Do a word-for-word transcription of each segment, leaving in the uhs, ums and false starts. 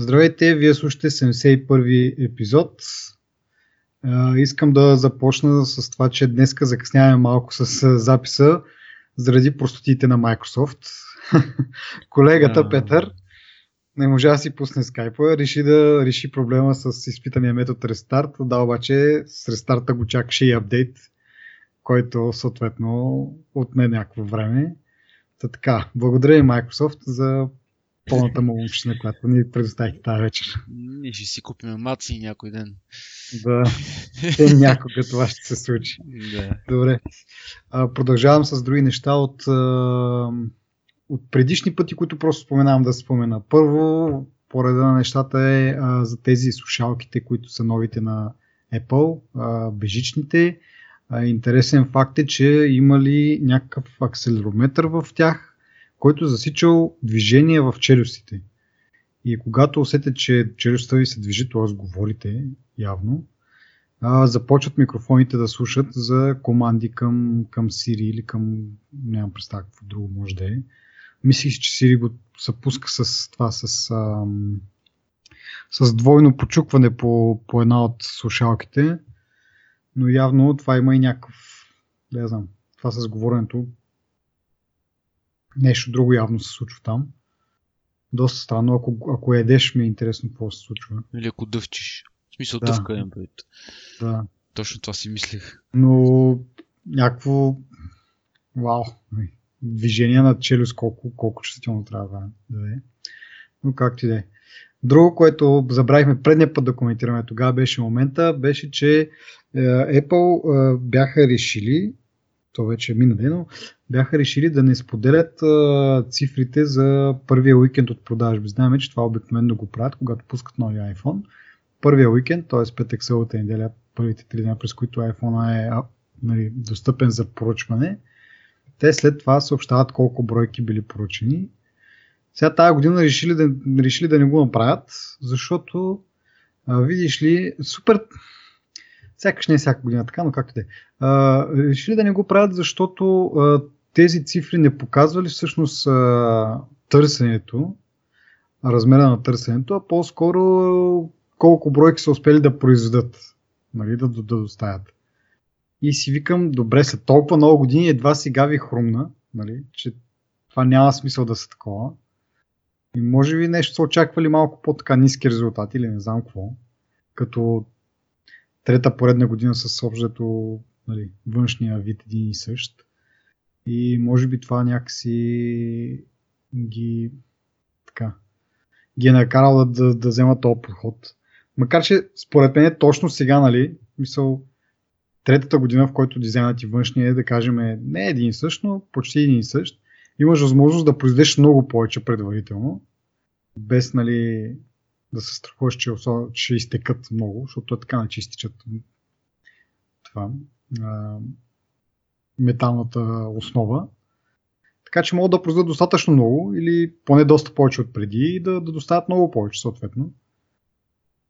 Здравейте, вие слушате седемдесет и първи епизод. Искам да започна с това, че днеска закъсняваме малко с записа заради простотите на Microsoft. Колегата yeah. Петър не можа да си пусне Skype, реши да реши проблема с изпитания метод рестарт, да, обаче с рестарта го чакаше и апдейт, който съответно отне някакво време. Та така, благодаря и Microsoft за пълната му община, която ни предоставихте тази вечер. Ние ще си купим маци някой ден. Да, е, някога това ще се случи. Да. Добре. А, продължавам с други неща от, от предишни пъти, които просто споменавам да спомена. Първо, пореда на нещата е а, за тези слушалките, които са новите на Apple, а, бежичните. А, интересен факт е, че има ли някакъв акселерометър в тях, който засичал движение в челюстите. И когато усетят, че челюстта ви се движи, т.е. говорите явно, а, започват микрофоните да слушат за команди към, към Siri или към, нямам представа какво друго може да е. Мислих, че Siri го съпуска с това, с, ам, с двойно почукване по, по една от слушалките, но явно това има и някакъв, не знам, това с говоренето, нещо друго явно се случва там. Доста странно. Ако, ако едеш, ми е интересно какво се случва. Или ако дъвчиш. В смисъл да. Дъвка имам пред. Да. Точно това си мислех. Но някакво вау. Движение на челюст колко, колко чувствително трябва да е. Но както и да е. Друго, което забравихме предния път да коментираме, тогава беше момента, беше, че Apple бяха решили, то вече е минадено, бяха решили да не споделят а, цифрите за първия уикенд от продажби. Знаем, че това обикновено го правят, когато пускат нови iPhone. Първия уикенд, т.е. петък-събота неделя, първите три дни, през които iPhone е а, нали, достъпен за поръчване, те след това съобщават колко бройки били поръчени. Сега тази година решили да, решили да не го направят, защото а, видиш ли, супер... Сякаш не е всяка година така, но както те. А, решили да не го правят, защото а, тези цифри не показвали всъщност а, търсенето, размера на търсенето, а по-скоро колко бройки са успели да произведат, нали, да, да, да доставят. И си викам, добре, след толкова много години едва сега ви хрумна, нали, че това няма смисъл да са такова. И може би нещо са очаквали малко по-така ниски резултати или не знам какво, като трета поредна година с общото, нали, външния вид един и същ. И може би това някакси ги, така, ги е накарало да, да, да взема този подход. Макар че според мен е точно сега, нали, мисъл, третата година, в който дизайнът и външния е, да кажем, е не един и същ, но почти един и същ. Имаш възможност да произведеш много повече предварително, без, нали, да се страхуваш, че, че изтекат много, защото е така, че изтичат това, а, металната основа. Така че могат да произведат достатъчно много или поне доста повече от преди и да, да доставят много повече съответно.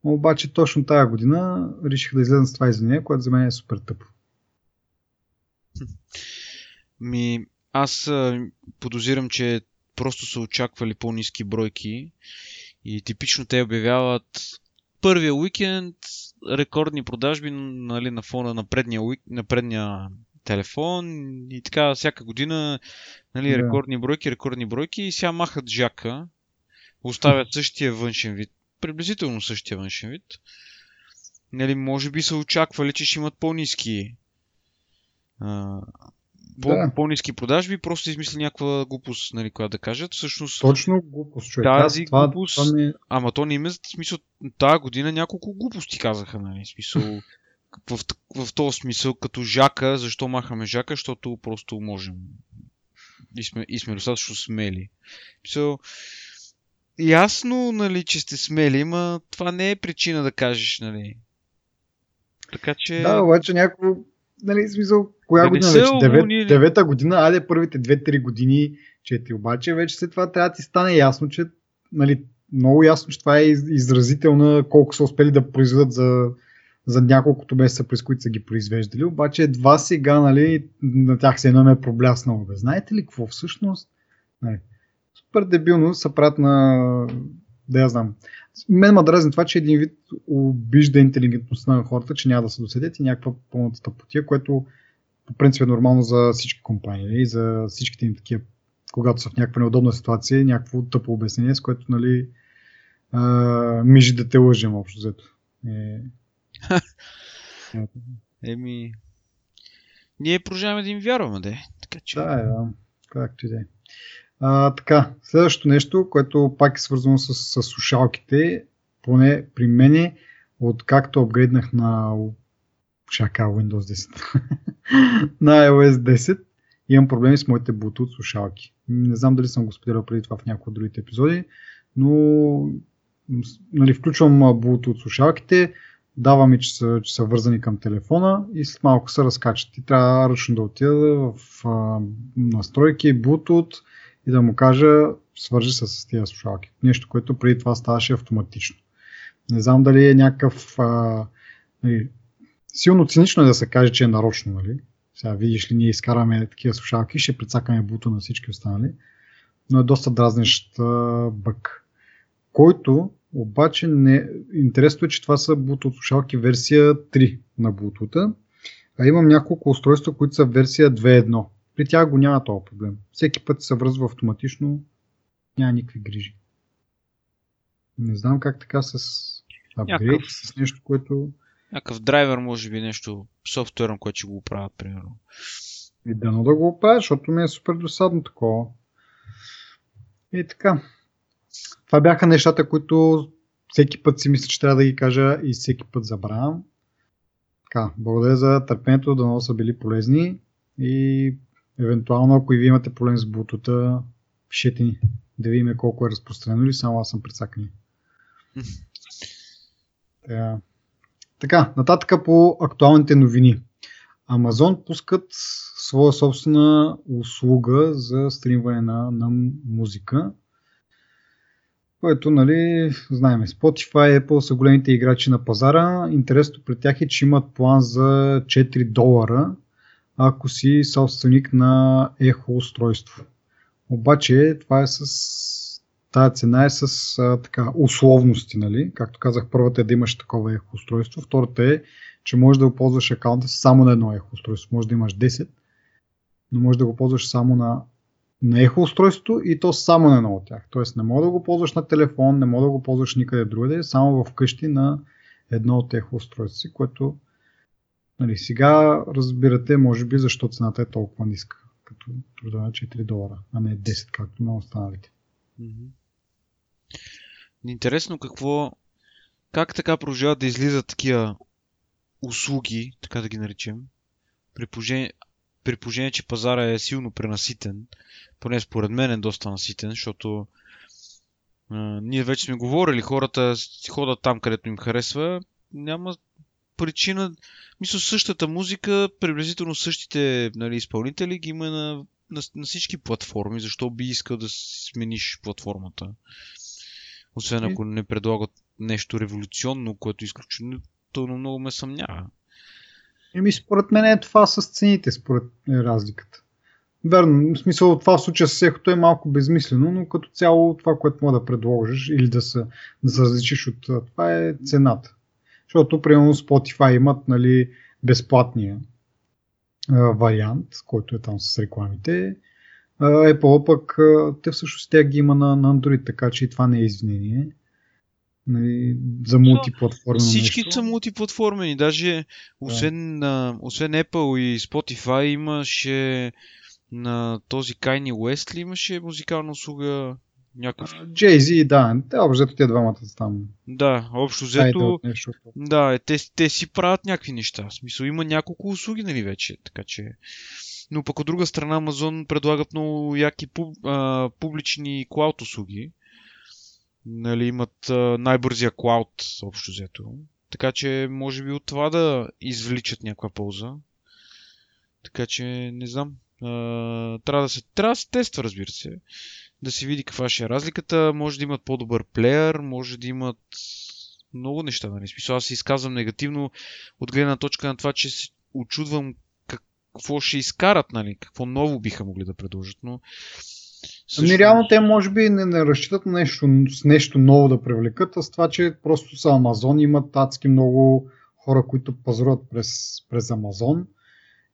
Но обаче точно тази година реших да излезам с това извинение, което за мен е супер тъпо. Ми, аз подозирам, че просто са очаквали по-ниски бройки. И типично те обявяват първия уикенд рекордни продажби, нали, на фона на предния, уик... на предния телефон и така всяка година, нали, да. рекордни бройки, рекордни бройки и сега махат жака, оставят същия външен вид, приблизително същия външен вид. Нали, може би са очаквали, че ще имат по-ниски, а, по- да. по-ниски продажби, просто измисли някаква глупост, нали, която да кажат. Всъщност, точно глупост, човек. Тази това, глупост, това ми... ама то не има смисъл, тази година няколко глупости казаха, нали, смисъл, в, в, в този смисъл, като жака, защо махаме жака, защото просто можем и сме, и сме достатъчно смели. Смисъл, ясно, нали, че сте смели, но това не е причина да кажеш, нали. Така че... Да, обаче някой, нали, смисъл, коя да година вече? девета година, айде първите две-три години, четири, обаче вече след това трябва да ти стане ясно, че, нали, много ясно, че това е изразително колко са успели да произведат за, за няколкото месеца, през които са ги произвеждали, обаче едва сега, нали, на тях се едно ме е пробляснало. Знаете ли какво всъщност? Нали, супер дебилно са правят на да я знам. Мен ма дразни това, че един вид обижда интелигентността на хората, че няма да се досетят и някаква пълната тъпотия, което по принцип е нормално за всички компании и за всичките им такива, когато са в някаква неудобна ситуация, някакво тъпо обяснение, с което, нали, а, мижи да те лъжим общо взето. Е... Еми... Ние продължаваме да им вярваме, де. Така, че... Да, е, да. Както и да е. А, така, следващото нещо, което пак е свързано с, с слушалките, поне при мене, откакто апгрейднах на Шака Windows десет на iOS десет, имам проблеми с моите Bluetooth слушалки. Не знам дали съм го споделял преди това в някои от другите епизоди, но, нали, включвам Bluetooth слушалките, давам и, че са, че са вързани към телефона и след малко се разкачат. И трябва ръчно да отида в а, настройки, Bluetooth и да му кажа, свържи се с тези слушалки. Нещо, което преди това ставаше автоматично. Не знам дали е някакъв... А, нали, силно цинично е да се каже, че е нарочно, нали? Сега видиш ли, ние изкараме такива слушалки, ще прецакаме бута на всички останали, но е доста дразнещ бък. Който обаче не... Интересно е, че това са Bluetooth слушалки версия три на Bluetooth, а имам няколко устройства, които са версия две точка едно. При тях го няма този проблем. Всеки път се връзва автоматично, няма никакви грижи. Не знам как така с апгрейд, с нещо, което... Някакъв драйвер, може би нещо софтуерно, което ще го оправя, примерно. И дано да го оправя, защото ми е супер досадно такова. И така. Това бяха нещата, които всеки път си мисля, че трябва да ги кажа и всеки път забравям. Така, благодаря за търпението, дано са били полезни и евентуално, ако и ви имате проблем с Bluetooth-а, пишете ни, да видим колко е разпространено или само аз съм прецакан. Така. Така, нататък по актуалните новини. Amazon пускат своя собствена услуга за стримване на, на музика, което, нали, знаем, Spotify, Apple са големите играчи на пазара. Интересното при тях е, че имат план за четири долара, ако си собственик на ехо устройство. Обаче това е с... Тая цена е с а, така, условности, нали? Както казах, първата е да имаш такова ехо устройство, втората е, че можеш да го ползваш акаунта само на едно ехо устройство. Може да имаш десет, но можеш да го ползваш само на, на ехо устройство и то само на едно от тях. Тоест не мога да го ползваш на телефон, не мога да го ползваш никъде другаде, само в къщи на едно от ехо устройства, което, нали, сега разбирате, може би, защо цената е толкова ниска, като труда на четири долара, а не десет, както на останалите. Интересно какво, как така продължават да излизат такива услуги, така да ги наречем, при положение, при положение, че пазара е силно пренаситен, поне според мен е доста наситен, защото а, ние вече сме говорили, хората ходят там, където им харесва, няма причина, мисля, същата музика, приблизително същите, нали, изпълнители ги има на На, на всички платформи, защо би искал да смениш платформата? Освен ако не предлагат нещо революционно, което изключително много ме съмнява. Еми, според мен е това с цените, според разликата. Верно, в смисъл това в случая с ехото е малко безмислено, но като цяло това, което мога да предложиш или да се, да се различиш от това е цената. Защото, примерно, Spotify имат, нали, безплатния вариант, който е там с рекламите. Apple пък, те всъщност тя ги има на, на Android, така че и това не е извинение. Нали, за мултиплатформено. Всички нещо са мултиплатформени, даже освен, да. Освен Apple и Spotify имаше на този Kanye West ли имаше музикална услуга някакъв? Jay-Z, да. Те общо взето тия двамата са там. Да, общо взето. Да, те, те си правят някакви неща. В смисъл има няколко услуги, нали, вече, така че. Но пък от друга страна Amazon предлагат много яки пуб, а, публични клауд услуги. Нали, имат а, най-бързия клауд общо взето. Така че може би от това да извличат някаква полза. Така че не знам. А, трябва да се, трябва да се тества, разбира се. Да се види каква ще е разликата, може да имат по-добър плеер, може да имат много неща, нали? Смисъл, аз се изказвам негативно от гледна точка на това, че се очудвам какво ще изкарат, нали? Какво ново биха могли да предложат, но Всъщност... Нереално те може би не, не разчитат нещо, с нещо ново да привлекат, а с това, че просто са Амазон, имат адски много хора, които пазаруват през, през Амазон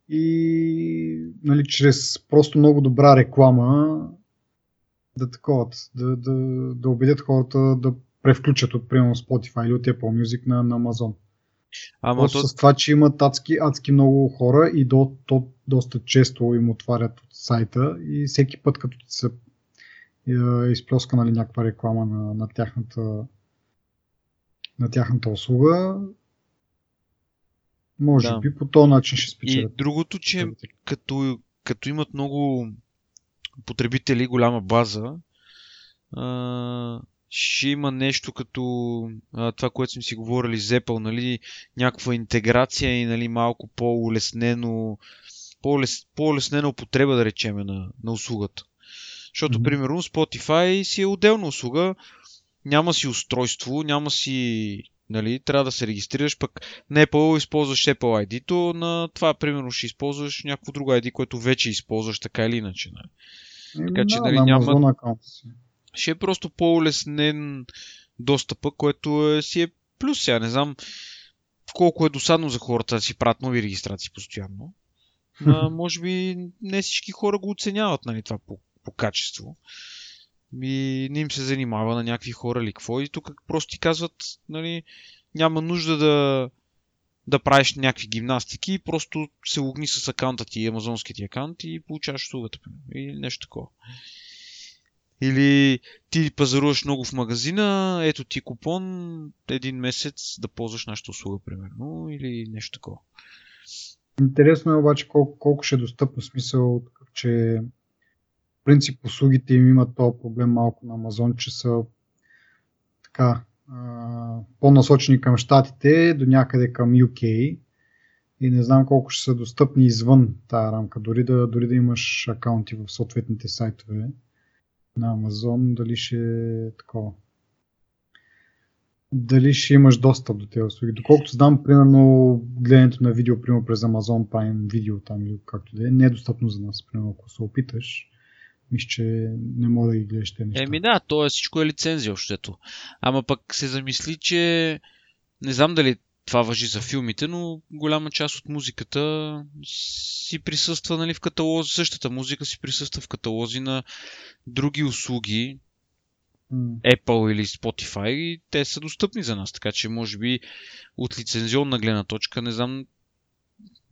и нали, чрез просто много добра реклама да таковат, да, да, да убедят хората да превключат от примерно Spotify или от Apple Music на, на Amazon. Ама просто то... с това, че имат адски, адски много хора и до, то, доста често им отварят от сайта и всеки път като се е, изплеска нали, някаква реклама на, на, тяхната, на тяхната услуга, може да. би по този начин ще спечелят. И другото, че като, като имат много потребители, голяма база, а... ще има нещо като а, това, което сме си говорили с Apple, нали, някаква интеграция и нали, малко по-улеснено, по-улес, по-улеснена употреба, да речем, на, на услугата. Защото, mm-hmm. примерно, Spotify си е отделна услуга, няма си устройство, няма си, нали, трябва да се регистрираш, пък на Apple използваш Apple ай ди-то, на това, примерно, ще използваш някакво друго ай ди, което вече използваш така или иначе. Нали. Така че, нали, няма... Ще е просто по-улеснен достъпа, което е, си е плюс. Сега не знам колко е досадно за хората да си правят нови регистрации постоянно. А, може би не всички хора го оценяват нали, това по, по качество. И не им се занимава на някакви хора или какво. И тук просто ти казват, нали, няма нужда да, да правиш някакви гимнастики. Просто се логни с акаунта ти, амазонския ти акаунт и получаваш услугата. Или нещо такова. Или ти пазаруваш много в магазина, ето ти купон, един месец да ползваш нашата услуга, примерно, или нещо такова. Интересно е обаче колко, колко ще е достъпно смисъл, че в принцип услугите им имат този проблем малко на Амазон, че са така, по-насочени към щатите, до някъде към ю кей и не знам колко ще са достъпни извън тази рамка, дори да, дори да имаш акаунти в съответните сайтове. На Амазон, дали ще е такова. Дали ще имаш достъп до тези услуги. Доколкото знам, примерно, гледането на видео, примерно през Амазон, правим видео там или както да е, не е достъпно за нас, примерно, ако се опиташ. Мисля, че не мога да ги гледаш те неща. Еми да, то е всичко е лицензия общото. Ама пък се замисли, че не знам дали това важи за филмите, но голяма част от музиката си присъства нали, в каталози. Същата музика си присъства в каталози на други услуги, mm. Apple или Spotify, и те са достъпни за нас. Така че, може би, от лицензионна гледна точка, не знам,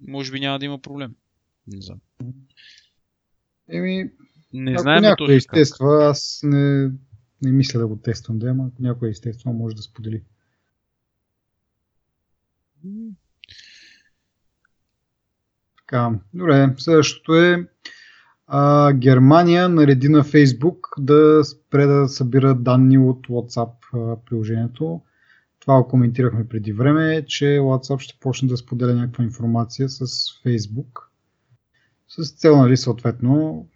може би няма да има проблем. Не знам. Еми, не ако някой изтества, как. аз не, не мисля да го тествам, да, ама ако някой изтества, може да сподели. Така, добре, следващото е а, Германия нареди на Facebook да спре да събира данни от WhatsApp а, приложението. Това го коментирахме преди време, че WhatsApp ще почне да споделя някаква информация с Facebook с цел, нали, съответно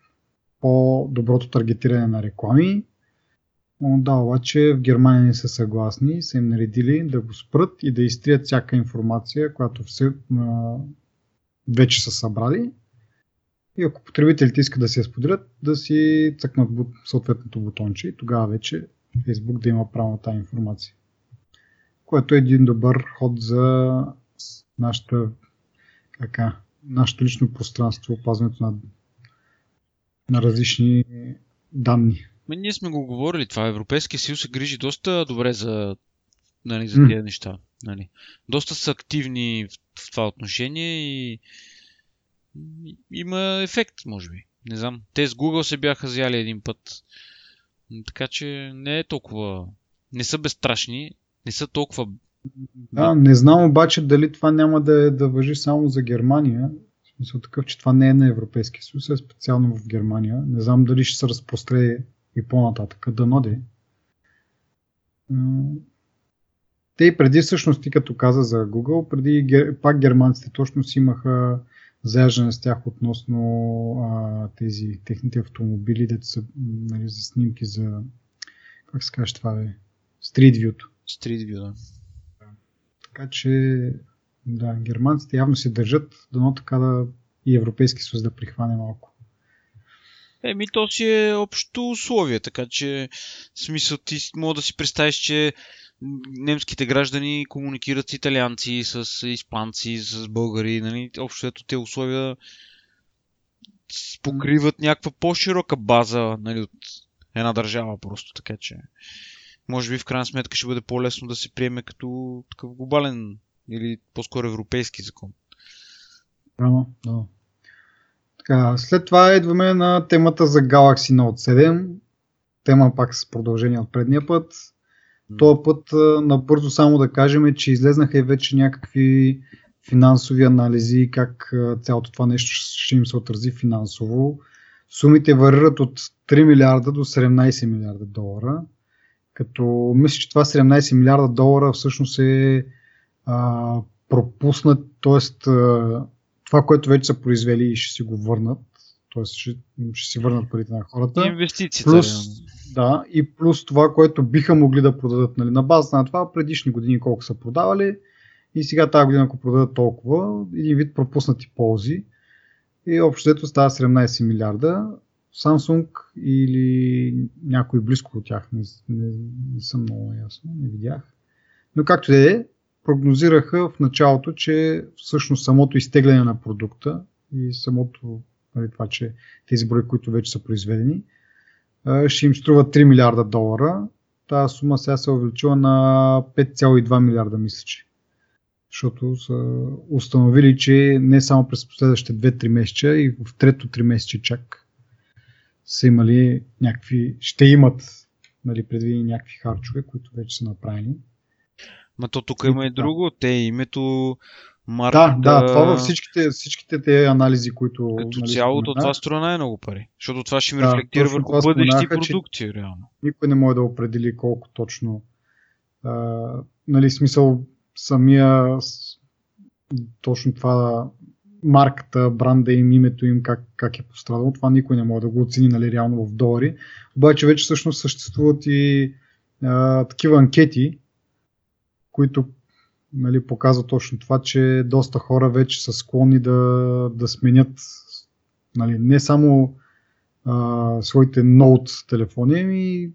по-доброто таргетиране на реклами. Но да, обаче в Германия не са съгласни, са им наредили да го спрат и да изтрият всяка информация, която все, а, вече са събрали. И ако потребителите искат да си я споделят, да си цъкнат бут, съответното бутонче и тогава вече Facebook да има право на тази информация. Което е един добър ход за нашата, кака, нашето лично пространство, опазването на, на различни данни. Мен ние сме го говорили това. Европейския съюз се грижи доста добре за, нали, за тези mm. неща. Нали. Доста са активни в, в това отношение и има ефект, може би. Не знам. Те с Google се бяха зяли един път. Така че не е толкова... Не са безстрашни, не са толкова... Да, не знам обаче дали това няма да, да важи само за Германия. В смисъл такъв, че това не е на Европейския съюз, е специално в Германия. Не знам дали ще се разпрострее и по-нататък, да ноди. Те и преди всъщност, ти като каза за Google, преди пак германците точно си имаха заяждане с тях относно а, тези техните автомобили, дето са нали, за снимки за, как се казваш това бе, Street View-то. Street View, да. Така че, да, германците явно се държат, дано така да и Европейски съюз да прихване малко. Еми, то си е общо условие, така че в смисъл ти мога да си представиш, че немските граждани комуникират с италианци, с испанци, с българи, нали? Общо ето те условия покриват някаква по-широка база, нали, от една държава просто, така че може би в крайна сметка ще бъде по-лесно да се приеме като такъв глобален или по-скоро европейски закон. Право, да. Така, след това идваме на темата за Galaxy Note седем. Тема пак с продължение от предния път. Този път набързо само да кажем, че излезнаха и вече някакви финансови анализи, как цялото това нещо ще им се отрази финансово. Сумите варират от три милиарда до седемнайсет милиарда долара. Като мисля, че това седемнайсет милиарда долара всъщност е а, пропуснат, т.е. това, което вече са произвели и ще си го върнат, т.е. ще, ще си върнат парите на хората. Инвестициите. Плюс, да, и плюс това, което биха могли да продадат, нали, на база на това, предишни години колко са продавали и сега тази година, ако продадат толкова, един вид пропуснати ползи и общо взето става седемнайсет милиарда. Samsung или някой близко от тях, не, не, не съм много ясно, не видях. Но както да е, прогнозираха в началото, че всъщност самото изтегляне на продукта и самото, нали, това, че тези брои, които вече са произведени, ще им струва три милиарда долара. Тая сума сега се увеличила на пет цяло и две милиарда, мисля, че. Защото са установили, че не само през последващите две-три месеча, и в трето три месече чак са имали някакви, ще имат, нали, предвидени някакви харчове, които вече са направени. Ма то тук има и друго, те името, марката... Да, да, това във всичките, всичките тези анализи, които... Като нали, цялото от това страна е много пари, защото това ще ми да, рефлектира върху бъдещи продукти, реално. Никой не може да определи колко точно, а, нали, смисъл самия, точно това... марката, бранда им, името им, как, как е пострадало. Това никой не може да го оцени, нали, реално в долари. Обаче вече всъщност съществуват и а, такива анкети, които, нали, показват точно това, че доста хора вече са склонни да, да сменят, нали, не само а, своите Note телефони, ами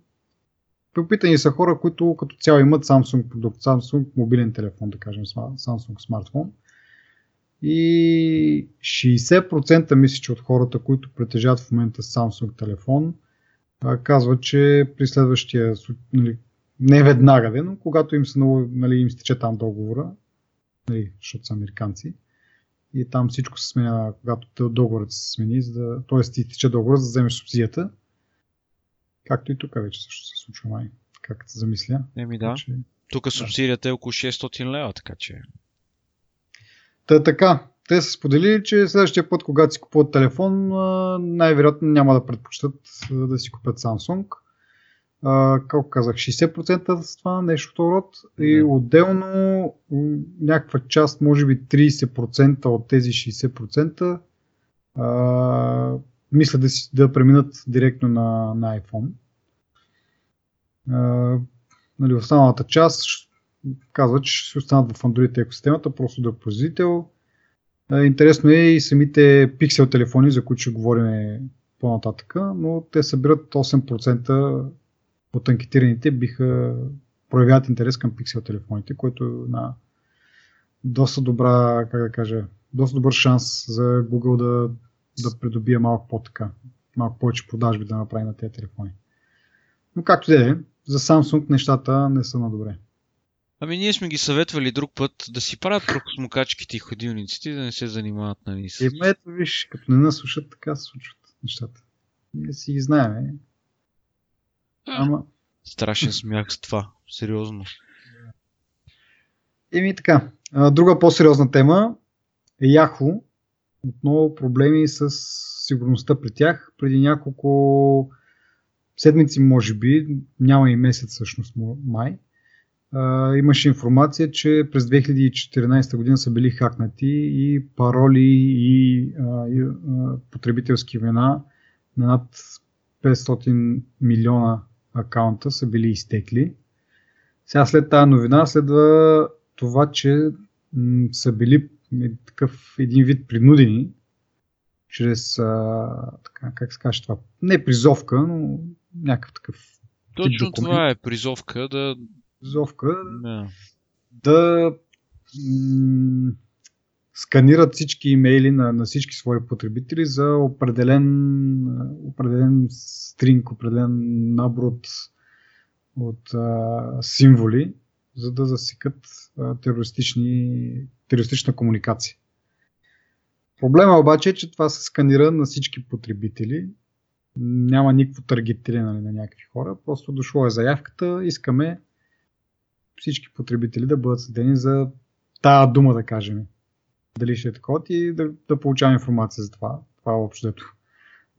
попитани са хора, които като цяло имат Samsung продукт, Samsung мобилен телефон, да кажем, Samsung смартфон. И шейсет процента мисля, че от хората, които притежават в момента Samsung телефон, казват, че при следващия, нали, не веднага, но когато им, са, нали, им стече там договора, нали, защото са американци, и там всичко се сменя, когато договорът се смени, за да, т.е. ти стече договора, за да вземеш субсидията. Както и тук вече също се случва, май, как се замисля. Еми да, че... тук субсидията е около шестстотин лева, така че... Та така, те са споделили, че следващия път, когато си купуват телефон, най-вероятно няма да предпочитат да си купят Samsung. Както казах, шейсет процента с това нещо род. И отделно някаква част, може би трийсет процента от тези шейсет процента а, мисля да, си, да преминат директно на, на iPhone. А, нали, останалата част казват, че ще останат в Android екосистемата, просто друг производител. Интересно е и самите Pixel телефони, за които ще говорим по-нататъка, но те събират осем процента от анкетираните, биха проявяват интерес към Pixel телефоните, което е на доста добра, как да кажа, доста добър шанс за Google да, да придобие малко по-така, малко повече продажби да направи на тези телефони. Но както да е, за Samsung нещата не са на добре. Ами ние сме ги съветвали друг път да си правят трък с мукачките и ходилниците, да не се занимават, нали, с... Еми, ето виж, като не наслушат, така се случват нещата. Ние си ги знаем, е. Ама... Страшен смях с това, сериозно. Еми така, друга по-сериозна тема е Yahoo. Отново проблеми с сигурността при тях. Преди няколко седмици, може би, няма и месец всъщност, май. Uh, имаше информация, че през две хиляди и четиринайсета година са били хакнати и пароли и, uh, и uh, потребителски имена на над петстотин милиона акаунта са били изтекли. Сега след тази новина следва това, че м- са били такъв един вид принудени чрез а, така, как се каже това, не призовка, но някакъв такъв точно тип документ. Това е призовка да... Призовка yeah. да м- сканират всички имейли на, на всички свои потребители за определен, определен стринг, определен набор от, от а, символи, за да засекат а, терористични, терористична комуникация. Проблема обаче е, че това се сканира на всички потребители. Няма никакво таргетиране на някакви хора. Просто дошло е заявката. Искаме всички потребители да бъдат съдени за тая дума, да кажем. Дали ще е такова и да, да получава информация за това. Това е общото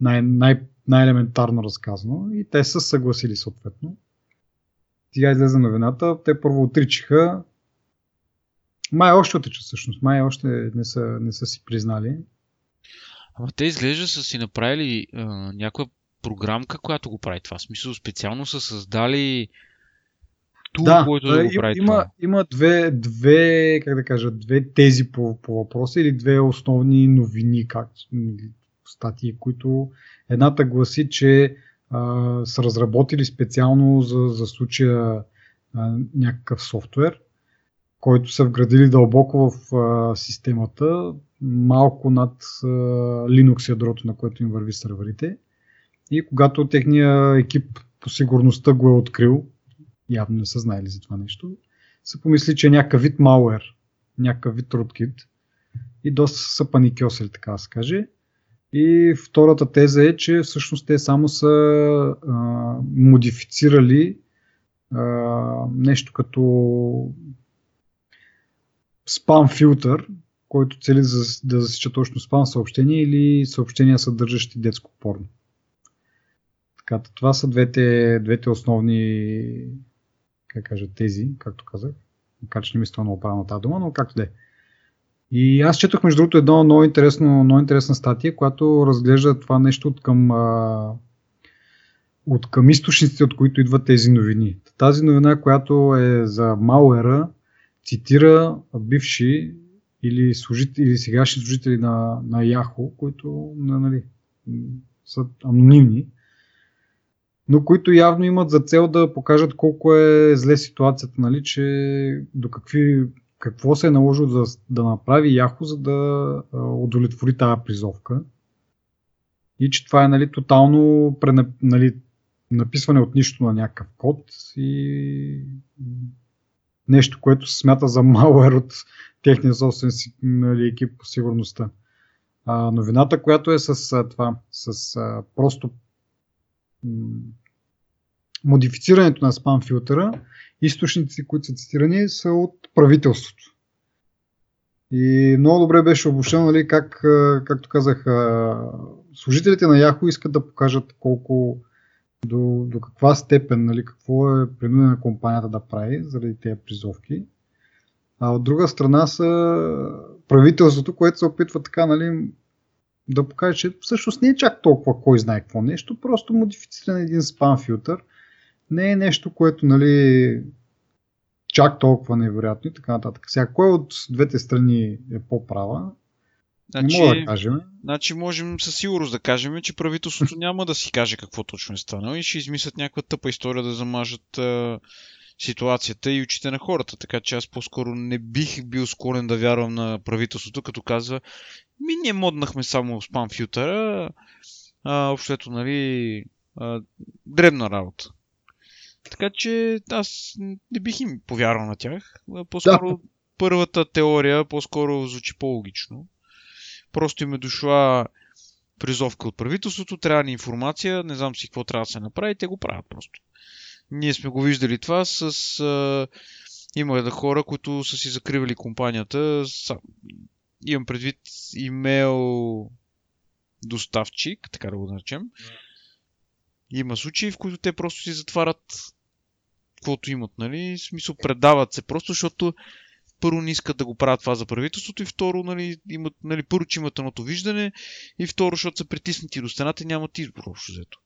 най- най- най-елементарно разказано. И те са съгласили съответно. Тя излезе новината. Те първо отричиха. Май още отрича всъщност. Май още не са, не са си признали. Ама те изглежда са си направили а, някаква програмка, която го прави това. В смисъл специално са създали тул, да, който да, да го прави има, това. Има две, две, как да кажа, две тези по, по въпроса или две основни новини, как, статии, които едната гласи, че а, са разработили специално за, за случая а, някакъв софтуер, който са вградили дълбоко в а, системата, малко над а, Linux ядрото, на което им върви сървърите. И когато техния екип по сигурността го е открил, явно не са знаели за това нещо, са помисли, че е някакъв вид malware, някакъв вид rootkit и доста са паникьосели, така да се каже. И втората теза е, че всъщност те само са а, модифицирали а, нещо като спам филтър, който цели да засича точно спам съобщения или съобщения, съдържащи детско порно. Така, това са двете, двете основни, как кажа, тези, както казах. Макар че не ми стана оправена тази дума, но както де. И аз четох между другото едно много, интересно, много интересна статия, която разглежда това нещо от към, от към източниците, от които идват тези новини. Тази новина, която е за малуера, цитира бивши или, служители, или сегашни служители на, на Yahoo, които нали, са анонимни, но които явно имат за цел да покажат колко е зле ситуацията, нали, че до какви, какво се е наложило да, да направи Yahoo, за да удовлетвори тази призовка. И че това е нали, тотално пренап, нали, написване от нищо на някакъв код и... нещо, което се смята за malware от техния собствен нали, екип по сигурността. А, новината, която е с а, това, с а, просто м- модифицирането на спам филтъра, източници, които са цитирани, са от правителството. И много добре беше обобщено, нали, как, както казах, а, служителите на Yahoo искат да покажат колко До, до каква степен, нали, какво е принудена компанията да прави заради тези призовки. А от друга страна са правителството, което се опитва така, нали, да покаже, че всъщност не е чак толкова кой знае какво нещо, просто модифициран един спам филтър. Не е нещо, което нали, чак толкова невероятно и така нататък. Сега, кой от двете страни е по-права? Значи, не мога да кажем. Значи можем със сигурност да кажем, че правителството няма да си каже какво точно е станало и ще измислят някаква тъпа история да замажат а, ситуацията и очите на хората. Така че аз по-скоро не бих бил склонен да вярвам на правителството, като казва ми не моднахме само спам филтъра, а общото, нали, а, дребна работа. Така че аз не бих им повярвал на тях. По-скоро да. Първата теория по-скоро звучи по-логично. Просто им е дошла призовка от правителството, трябва ни информация, не знам си какво трябва да се направи, те го правят просто. Ние сме го виждали това с... А, има да хора, които са си закривали компанията. Са, имам предвид имейл доставчик, така да го наречем. Има случаи, в които те просто си затварят каквото имат, нали? В смисъл предават се просто, защото... Първо не искат да го правят това за правителството и второ, нали, имат, нали, първо, че имат едното виждане и второ, защото са притиснати до стената и нямат избор общо взето.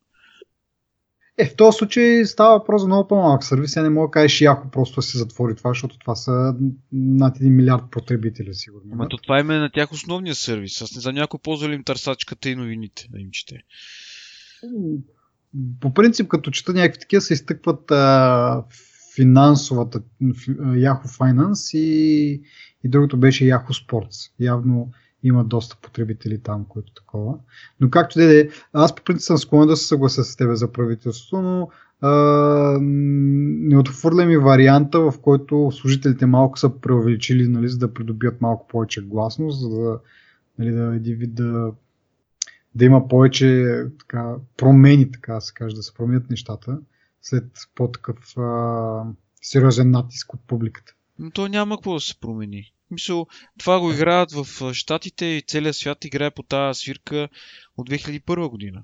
Е, в този случай става въпрос за много по-малък сервис. Я не мога да кажеш Yahoo просто да си затвори това, защото това са над един милиард потребители, сигурно. Ама то това им е на тях основния сервис. Аз не знам някой ползва ли им търсачката и новините да им чете. По принцип, като чета някакви такива, се изтъкват а, финансовата Yahoo Finance и, и другото беше Yahoo Sports. Явно има доста потребители там, които такова. Но както де, аз по принцип съм склонен да се съглася с тебе за правителството, но а, не отхвърлям и варианта, в който служителите малко са преувеличили, нали, за да придобият малко повече гласност, за да, нали, да, да, да има повече така, промени, така се каже, да се променят нещата след по-такъв а, сериозен натиск от публиката. Но то няма какво да се промени. Мисъл, това го играят в щатите и целия свят играе по тази свирка от две хиляди и първа година.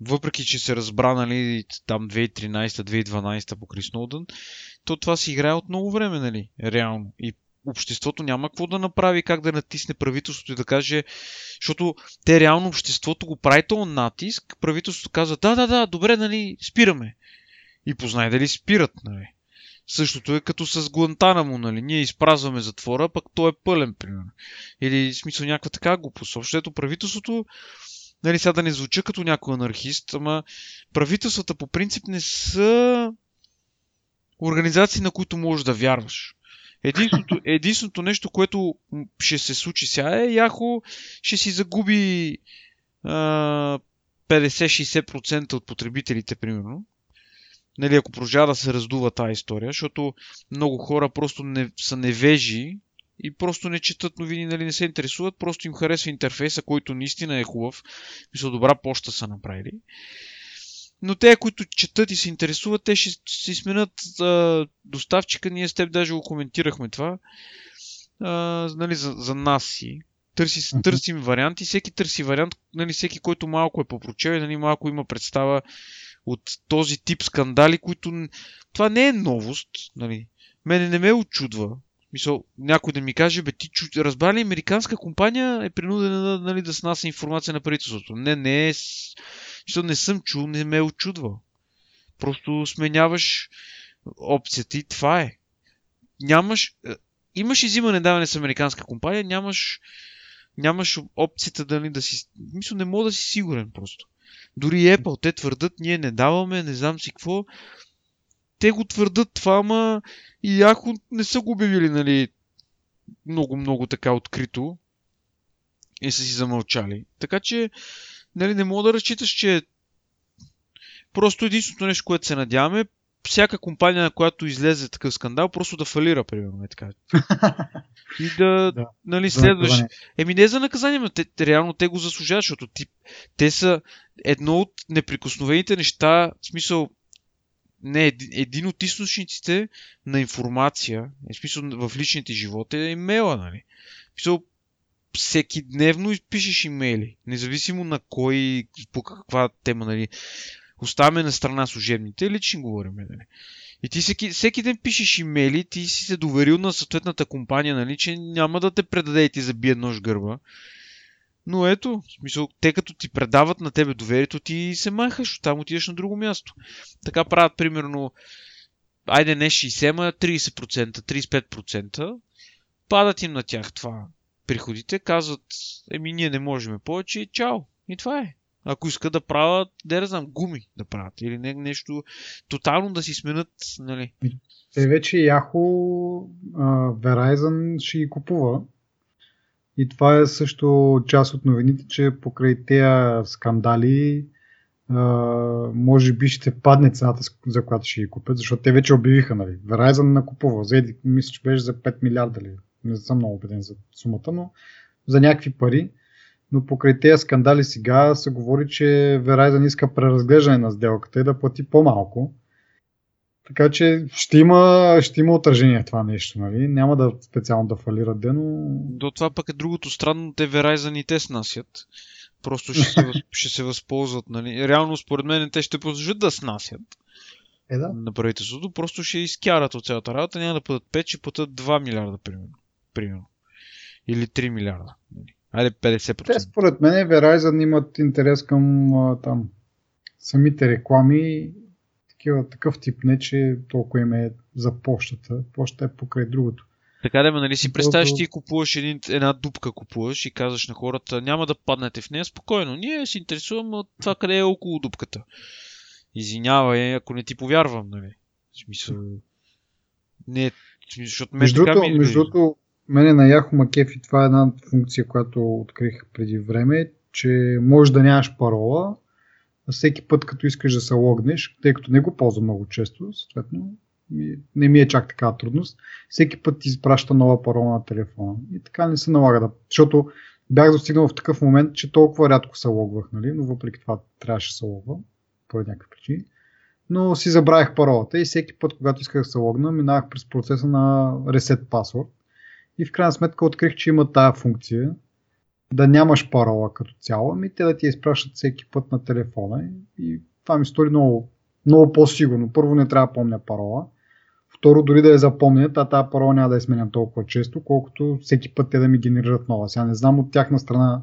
Въпреки, че се разбра, нали, там две хиляди и тринайсета, две хиляди и дванайсета по Крис Ноудън, то това се играе от много време, нали, реално. И обществото няма какво да направи, как да натисне правителството и да каже, защото те реално обществото го прави този натиск, правителството казва, да, да, да, добре, нали, спираме. И познай дали спират, нали. Същото е като с Гуантанамо, нали, ние изпразваме затвора, пък той е пълен, примерно. Или в смисъл някаква така глупост. Общото правителството, нали, сега да не звуча като някой анархист, ама правителствата по принцип не са организации, на които можеш да вярваш. Единственото, единственото нещо, което ще се случи сега е, Yahoo ще си загуби а, петдесет до шейсет процента от потребителите, примерно. Нали, ако продължава да се раздува тази история, защото много хора просто не, са невежи и просто не четат новини, нали, не се интересуват, просто им харесва интерфейса, който наистина е хубав. Мисля, добра поща са направили. Но те, които четат и се интересуват, те ще си сменят а, доставчика. Ние с теб даже го коментирахме това. А, нали, за, за нас си. Търси, търсим варианти. Всеки търси вариант, нали, всеки, който малко е попрочел, нали, малко има представа от този тип скандали, които... Това не е новост, нали. Мене не ме очудва. Мисъл, някой да ми каже, бе, ти чу... разбра ли, американска компания е принудена, нали, да снася информация на правителството. Не, не е... Мисъл, не съм чул, не ме очудва. Просто сменяваш опцията и това е. Нямаш... Имаш изимане даване с американска компания, нямаш... Нямаш опцията, нали, да си... Мисъл, не мога да си сигурен просто. Дори и Apple, те твърдат, ние не даваме, не знам си какво. Те го твърдат това, ама и ако не са го обявили, нали, много-много така открито и са си замълчали. Така че, нали, не мога да разчиташ, че просто единственото нещо, което се надяваме, всяка компания, на която излезе такъв скандал, просто да фалира, примерно, е така. И да, да, нали, следваш. Да, Еми не за наказание, но те, реално те го заслужават, защото ти, те са едно от неприкосновените неща, в смисъл, не, един, един от източниците на информация, в смисъл в личните животи е имейла, нали. В смисъл, всеки дневно пишеш имейли, независимо на кой, по каква тема, нали. Оставаме на страна служебните, лично говорим. Нали. И ти всеки, всеки ден пишеш имейли, ти си се доверил на съответната компания, нали, че няма да те предаде и ти забие нож гърба. Но ето, в смисъл, те като ти предават на тебе доверието, ти се махаш, оттам отидеш на друго място. Така правят примерно, айде не шейсет, ма трийсет процента, трийсет и пет процента, падат им на тях това приходите, казват, еми ние не можем повече, чао, и това е. Ако иска да правят, да не знам, гуми да правят или не, нещо тотално да си сменят, нали. Те вече Yahoo, Verizon ще ги купува и това е също част от новините, че покрай тези скандали може би ще падне цената, за която ще ги купят, защото те вече обявиха, нали. Verizon накупува, заеди, мисля, че беше за пет милиарда, ли. Не съм много убеден за сумата, но за някакви пари. Но покрай тези скандали сега се говори, че Verizon иска преразглеждане на сделката и да плати по-малко. Така че ще има, ще има отражение това нещо, нали? Няма да специално да фалират ден, но... До това пък е другото странно, те Verizon и те снасят. Просто ще се, ще се възползват, нали? Реално според мен те ще продължат да снасят. Е, да. На правителството, просто ще изкарат от цялата работа, няма да платят пет, ще платят два милиарда, примерно. примерно. Или три милиарда, нали? Айде петдесет процента. Те според мен Verizon имат интерес към а, там, самите реклами такива, такъв тип, не че толкова им е за почтата. Почта е покрай другото. Така да, ме, нали си представиш, ти купуваш един, една дупка купуваш и казваш на хората, няма да паднете в нея, спокойно. Ние се интересуваме от това къде е около дупката. Извинявай, ако не ти повярвам, нали. В смисъл... Не, в смисъл, защото мен между така ми... Между другото, мене на Yahoo Макефи това е една функция, която открих преди време, че можеш да нямаш парола, а всеки път, като искаш да се логнеш, тъй като не го ползвам много често, съответно, не ми е чак такава трудност, всеки път ти изпраща нова парола на телефона. И така не се налага да... Защото бях достигнал в такъв момент, че толкова рядко се логвах, нали? Но въпреки това трябваше да се логвам, по някакви причини. Но си забравих паролата и всеки път, когато исках да се логна, минавах през процеса на Reset Password. И в крайна сметка открих, че има тая функция да нямаш парола като цяло, ами те да ти изпращат всеки път на телефона и това ми стори много, много по-сигурно. Първо, не трябва да помня парола. Второ, дори да я запомня, а тази парола няма да я сменям толкова често, колкото всеки път те да ми генерират нова. Сега не знам от тяхна страна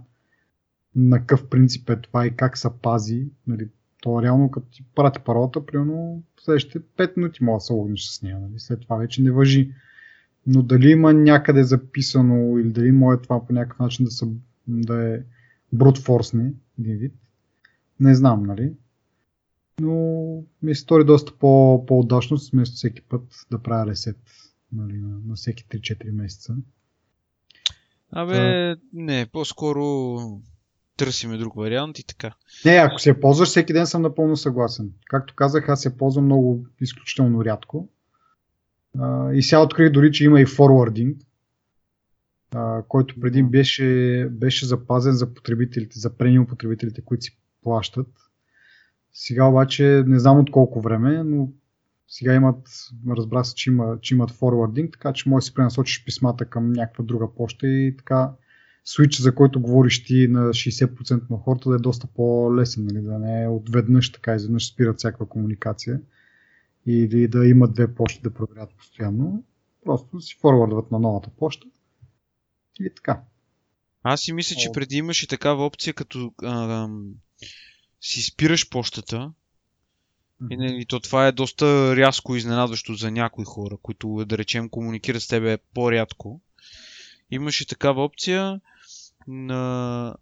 на какъв принцип е това и как се пази. Нали, то реално като ти прати паролата, примерно следващите пет минути може да се логнеш с нея. Нали. След това вече не важи. Но дали има някъде записано или дали може това по някакъв начин да, са, да е брутфорсни един вид, не знам, нали? Но ми се стори доста по-удачно, вместо всеки път да правя ресет, нали, на, на всеки три-четири месеца. Абе, Та... не, по-скоро търсиме друг вариант и така. Не, ако се ползваш всеки ден, съм напълно съгласен. Както казах, аз се ползвам много изключително рядко. Uh, и сега открих дори, че има и форвардинг, uh, който преди беше, беше запазен за потребителите, за премиум потребителите, които си плащат. Сега обаче не знам от колко време, но сега имат, разбра се, че, има, че имат форвардинг, така че може да си пренасочиш писмата към някаква друга поща и така свич, за който говориш ти на шейсет процента на хората, да е доста по-лесен, нали? Да не е отведнъж, така изведнъж спират всякаква комуникация. Или да имат две почти да проверят постоянно, просто си форвардват на новата почта и така. Аз си мисля, че преди имаше такава опция, като а, а, си спираш почтата, mm-hmm. и то това е доста рязко изненадващо за някои хора, които, да речем, комуникират с тебе по-рядко. Имаше такава опция на...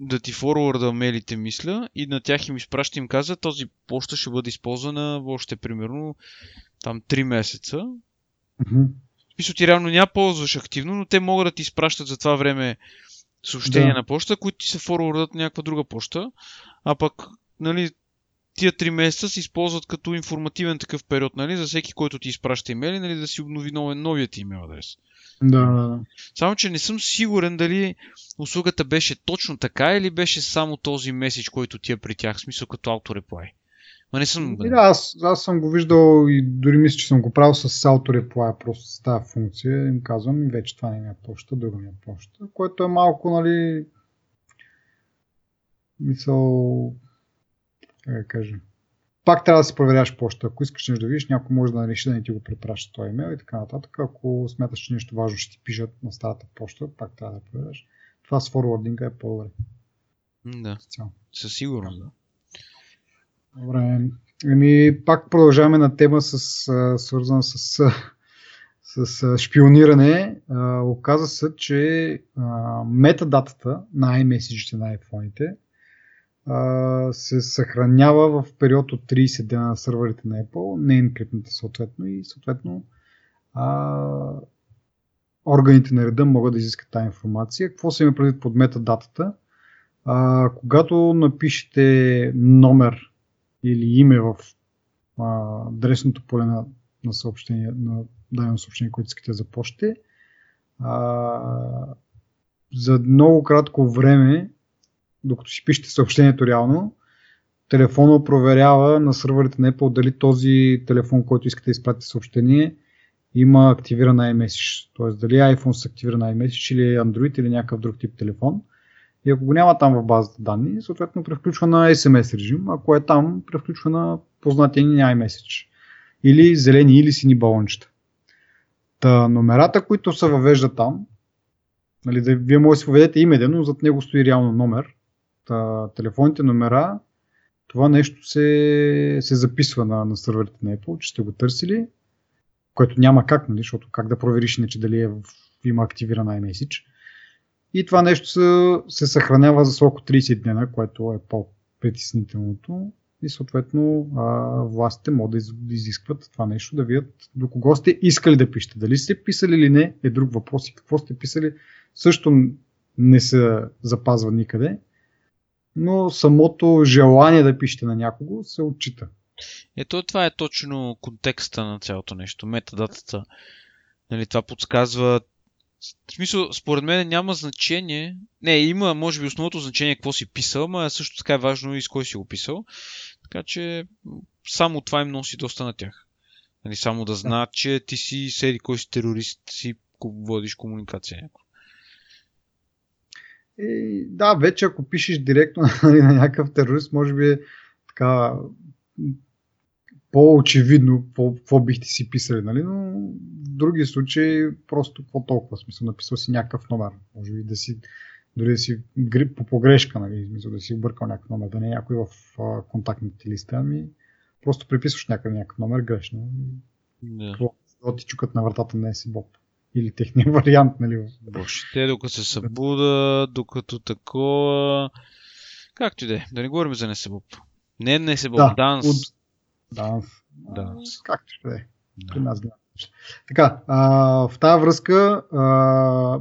да ти форварда мейлите, мисля, и на тях им изпраща, им каза, този почта ще бъде използвана въобще примерно там три месеца. Mm-hmm. Мисля, ти реално няма ползваш активно, но те могат да ти изпращат за това време съобщения, да, на почта, които ти се форвардат на някаква друга почта, а пък, нали, тия три месеца се използват като информативен такъв период, нали, за всеки, който ти изпраща имейли, нали, да си обнови новен, новият имейл адрес. Да, да, да. Само, че не съм сигурен дали услугата беше точно така или беше само този меседж, който ти е при тях, в смисъл като auto-reply. Ма не съм... Да, аз, аз съм го виждал и дори мисля, че съм го правил с auto-reply, просто с тази функция. Им казвам, вече това не ми е почта, друга ми е почта, което е малко, нали... Мисъл... Как да кажа... Пак трябва да си проверяш почта. Ако искаш нещо да видиш, някой може да реши да не ти го препраща този имейл и така нататък. Ако смяташ, че нещо важно ще ти пишат на старата почта, пак трябва да проверяш. Това с форвардинга е по-добре. Да, със сигурност. Да. Добре. Еми, пак продължаваме на тема, с, свързана с, с шпиониране. Оказва се, че метадатата на iMessage-ите на iPhone-ите се съхранява в период от трийсет дена на сървърите на Apple, не енкрипната съответно, и съответно а, органите на реда могат да изискат тази информация. Какво се има предвид под метадатата? А, когато напишете номер или име в а, адресното поле на, на съобщение, на дадено съобщение, което искате да започнете, за много кратко време, докато си пишете съобщението реално, телефона проверява на сървърите на Apple дали този телефон, който искате да изпратите съобщение, има активиран iMessage. Т.е. дали iPhone са активиран iMessage или Android или някакъв друг тип телефон. И ако го няма там в базата данни, съответно превключва на ес ем ес режим, ако е там, превключва на познатия ни iMessage. Или зелени, или сини балончета. Та номерата, които се въвежда там, нали, да, вие може да си поведете име, но зад него стои реално номер. Телефонните номера, това нещо се, се записва на, на сървърите на Apple, че сте го търсили, което няма как, нали, защото как да провериш иначе дали е в, има активиран iMessage. И това нещо се, се съхранява за срок от трийсет дена, което е по-притеснителното. И съответно а, властите могат да изискват това нещо, да видят до кого сте искали да пишете. Дали сте писали или не е друг въпрос и какво сте писали също не се запазва никъде, но самото желание да пишете на някого се отчита. Ето това е точно контекста на цялото нещо, метадатата. Нали, това подсказва. В смисъл, според мен няма значение, не, има може би основното значение какво си писал, но също така е важно и с кой си го писал, така че само това им носи доста на тях. Нали, само да знаят, че ти си седи кой си терорист, си водиш комуникация някаква. И, да, вече ако пишеш директно на някакъв терорист, може би е така по-очевидно какво бихте си писали, нали? Но в други случаи просто какво толкова, смисъл, написал си някакъв номер, може би да си, дори да си грип по погрешка, нали? Смисъл, да си объркал някакъв номер, да не е някой в а, контактните листа, ами просто приписваш някъде някакъв номер грешно. Yeah. Какво ти чукат на вратата на Еси Боб? Или техния вариант, нали? Боже, те докато се събуда, докато такова... Както и да е, да не говорим за Несебоб. Не Несебоб, да, данс. От... Данс. Данс. Както ще е. При нас гледаме. Така, а, в тази връзка... А,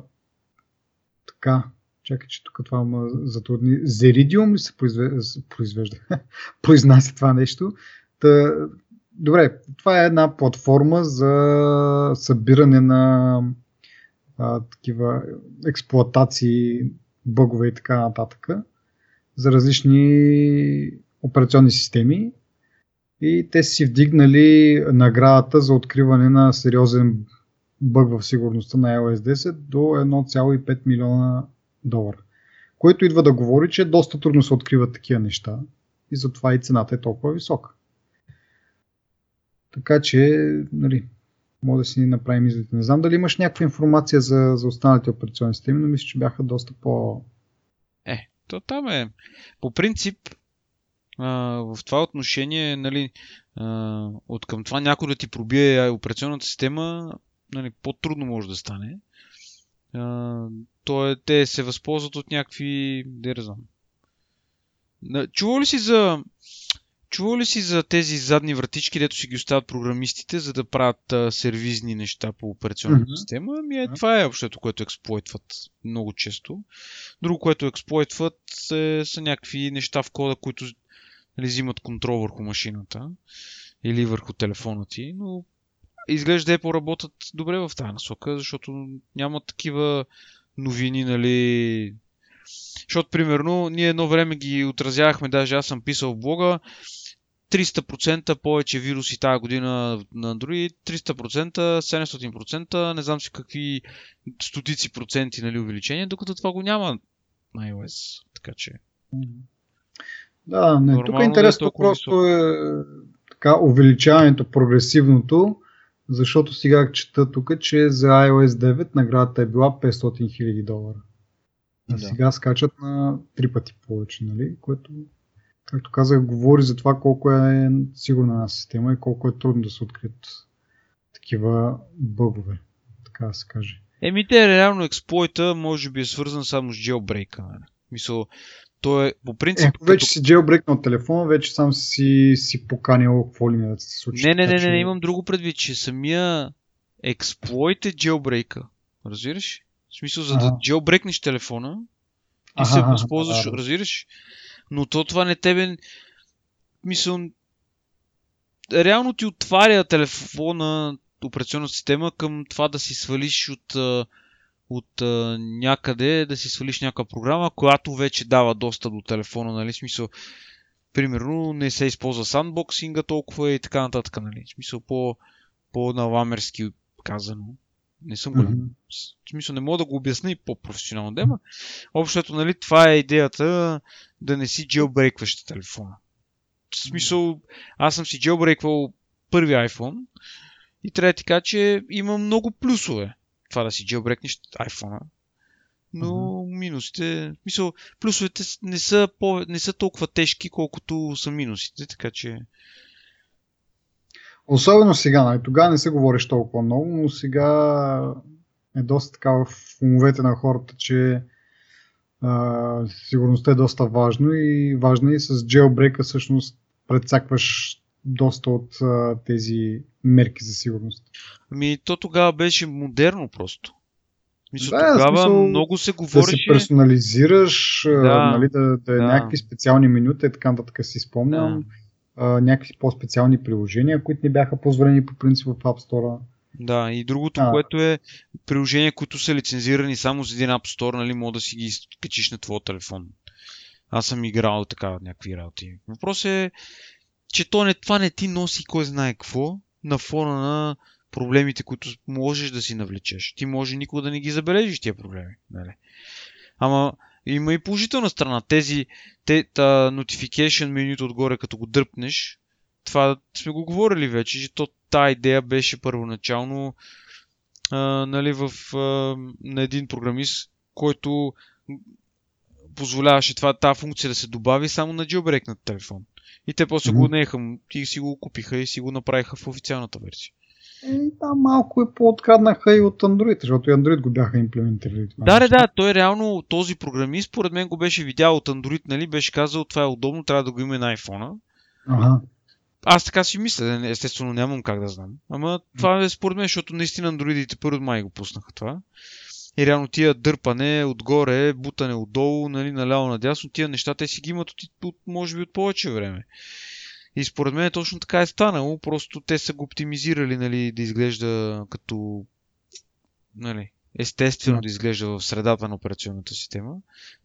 така, чакай, че тук това ма затрудни. Зеридиум ли се произвежда? произвежда. Произнася това нещо. Та... Добре, това е една платформа за събиране на а, такива експлоатации, бъгове и така нататък за различни операционни системи и те си вдигнали наградата за откриване на сериозен бъг в сигурността на ай О Ес десет до едно цяло и пет милиона долара, което идва да говори, че доста трудно се откриват такива неща и затова и цената е толкова висока. Така че, нали, може да си направим изводите. Не знам дали имаш някаква информация за, за останалите операционни системи, но мисля, че бяха доста по... Е, то там е. По принцип, а, в това отношение, нали, а, от към това някой да ти пробие операционната система, нали, по-трудно може да стане. А, то е, те се възползват от някакви... Де разъм. Чува ли си за... Чува ли си за тези задни вратички, дето си ги оставят програмистите, за да правят а, сервизни неща по операционната mm-hmm. система? Ами е, това е общото, което експлойтват много често. Друго, което експлойтват е, са някакви неща в кода, които нали, взимат контрол върху машината или върху телефона ти, но изглежда Apple работят добре в тази насока, защото няма такива новини, нали... Защото, примерно, ние едно време ги отразявахме, даже аз съм писал в блога, триста процента повече вируси тази година на Android, триста процента, седемстотин процента, не знам си какви стотици проценти, нали, увеличение, докато това го няма на iOS, така че... Да, не, нормално, тук е интересно е просто е, така, увеличаването, прогресивното, защото сега чета тук, че за ай О Ес девет наградата е била петстотин хиляди долара. А да. Сега скачат на три пъти повече, нали? Което, както казах, говори за това колко е сигурна една система и колко е трудно да се открият такива бъгове, така да се каже. Еми те, реално експлойта може би е свързан само с джейлбрейка. Мисля, то е по принцип... Е, вече като... си джейлбрейкнал телефона, вече сам си, си поканил какво ли не да се случи. Не, не, не, не, че... не, имам друго предвид, че самия експлойт е джейлбрейка. Разбираш? В смисъл, за да а. джейлбрекнеш телефона и се възползваш, да, да. разбираш. Но то това не тебе... Мисъл... Реално ти отваря телефона, операционната система към това да си свалиш от, от, от някъде, да си свалиш някаква програма, която вече дава достъп до телефона, нали? В смисъл, примерно, не се използва сандбоксинга толкова и така нататък, нали? В смисъл, по, по-наламерски казано. Не съм голям. Mm-hmm. В смисъл, не мога да го обясня и по-професионално дема. Общото, нали, това е идеята да не си джейлбрейкваш телефона. В смисъл, аз съм си джейлбрейквал първи iPhone и трябва да ти кажа, че има много плюсове това да си джейлбрейкнеш iPhone-а. но mm-hmm. минусите, мисъл, плюсовете не са, по, не са толкова тежки, колкото са минусите, така че... Особено сега, нали? Тогава не се говориш толкова много, но сега е доста така в умовете на хората, че а, сигурността е доста важно и важна и с джейлбрейка всъщност предсакваш доста от а, тези мерки за сигурност. Ами то тогава беше модерно просто. Мисля, да, тогава смисъл, много се говореше... Да се персонализираш, да, нали, да, да е да. някакви специални менюта и така нататък си спомням. Да. Някакви по-специални приложения, които не бяха позволени по принцип в App Store. Да, и другото, а, което е приложения, които са лицензирани само за един App Store, нали, мога да си ги качиш на твоя телефон. Аз съм играл такава някакви работи. Въпрос е, че то не, това не ти носи кой знае какво на фона на проблемите, които можеш да си навлечеш. Ти може никога да не ги забележиш тия проблеми. Нали? Ама... Има и положителна страна. Тези те, та, notification менюто отгоре, като го дръпнеш, това сме го говорили вече, че то, тая идея беше първоначално а, нали, в, а, на един програмист, който позволяваше това, тази функция да се добави само на jailbreak-нат телефон. И те после mm-hmm. го отнеха и си го купиха и си го направиха в официалната версия. Да, малко и по-откраднаха и от Android, защото и Android го бяха имплементирали. Да, да, да, той реално този програмист, според мен го беше видял от Android, нали, беше казал, това е удобно, трябва да го има на iPhone-а. Ага. Аз така си мисля, естествено нямам как да знам. Ама това е според мен, защото наистина Android-ите първо от май го пуснаха това. И реално тия дърпане отгоре, бутане отдолу, нали, наляво надясно, тия неща те си ги имат от, от, може би от повече време. И според мен точно така е станало, просто те са го оптимизирали, нали, да изглежда като, нали, естествено да изглежда в средата на операционната система.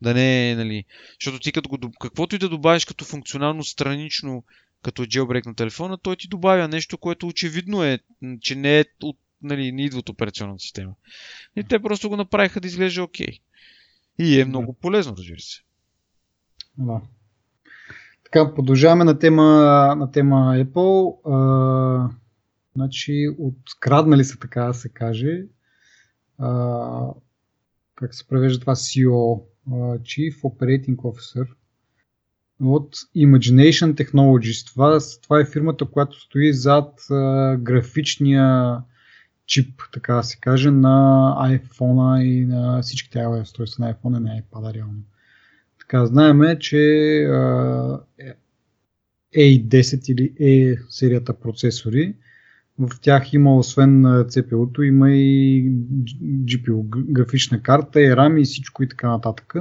Да не е, нали, защото ти като го, каквото и да добавиш като функционално странично, като jailbreak на телефона, той ти добавя нещо, което очевидно е, че не е от, нали, не идва от операционната система. И те просто го направиха да изглежда окей. Okay. И е много полезно, разбира се. Да. Така, продължаваме на тема, на тема Apple. А, значи, откраднали са, така да се каже, а, как се превежда това Си И О, а, Chief Operating Officer, от Imagination Technologies. Това, това е фирмата, която стои зад а, графичния чип, така да се каже, на iPhone-а и на всичките iOS устройства на iPhone и на iPad-а реално. Така, знаеме, че Ей десет или E серията процесори, в тях има освен Си Пи У-то, има и Джи Пи У, графична карта, и RAM и всичко и така нататък.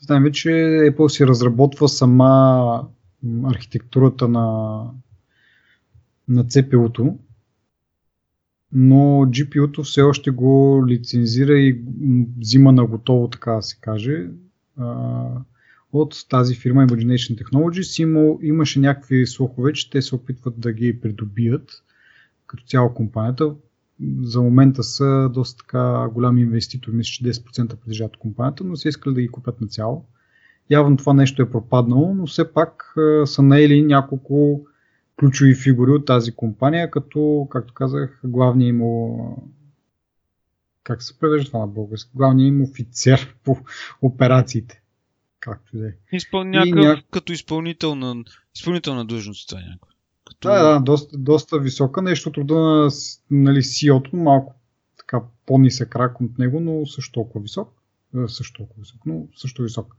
Знаеме, че Apple си разработва сама архитектурата на, на Си Пи У-то, но Джи Пи У-то все още го лицензира и взима на готово, така да се каже. Uh, от тази фирма Imagination Technologies има, имаше някакви слухове, че те се опитват да ги придобият като цяло компанията. За момента са доста така голям инвеститор, мисля, че десет процента притежават компанията, но са искали да ги купят на цяло. Явно това нещо е пропаднало, но все пак uh, са наели няколко ключови фигури от тази компания, като, както казах, главният им Как се превежда това на български? Главният им офицер по операциите. Както да е. Някак... Като изпълнител на, изпълнител на длъжност. Като... Да, да, доста, доста висока. Нещо труда на, нали, Си И О-то, малко така по-нисък рак от него, но също толкова висок. Също толкова висок, но също висок.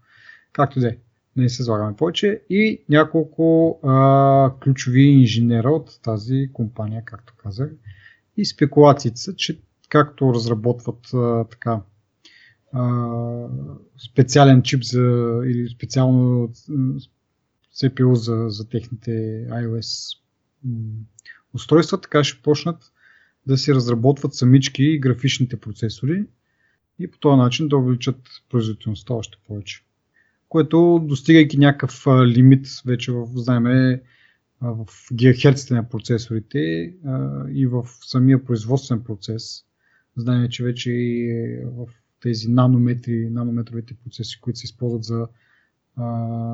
Както да е. Не се слагаме повече. И няколко а, ключови инженера от тази компания, както казах. И спекулациите са, че както разработват а, така, а, специален чип за, или специално Си Пи У за, за техните iOS устройства, така ще почнат да си разработват самички и графичните процесори и по този начин да увеличат производителността още повече. Което, достигайки някакъв а, лимит, вече в, знаем, а, в гигахерците на процесорите а, и в самия производствен процес. Знаем, че вече и в тези нанометри, нанометровите процеси, които се използват за, а,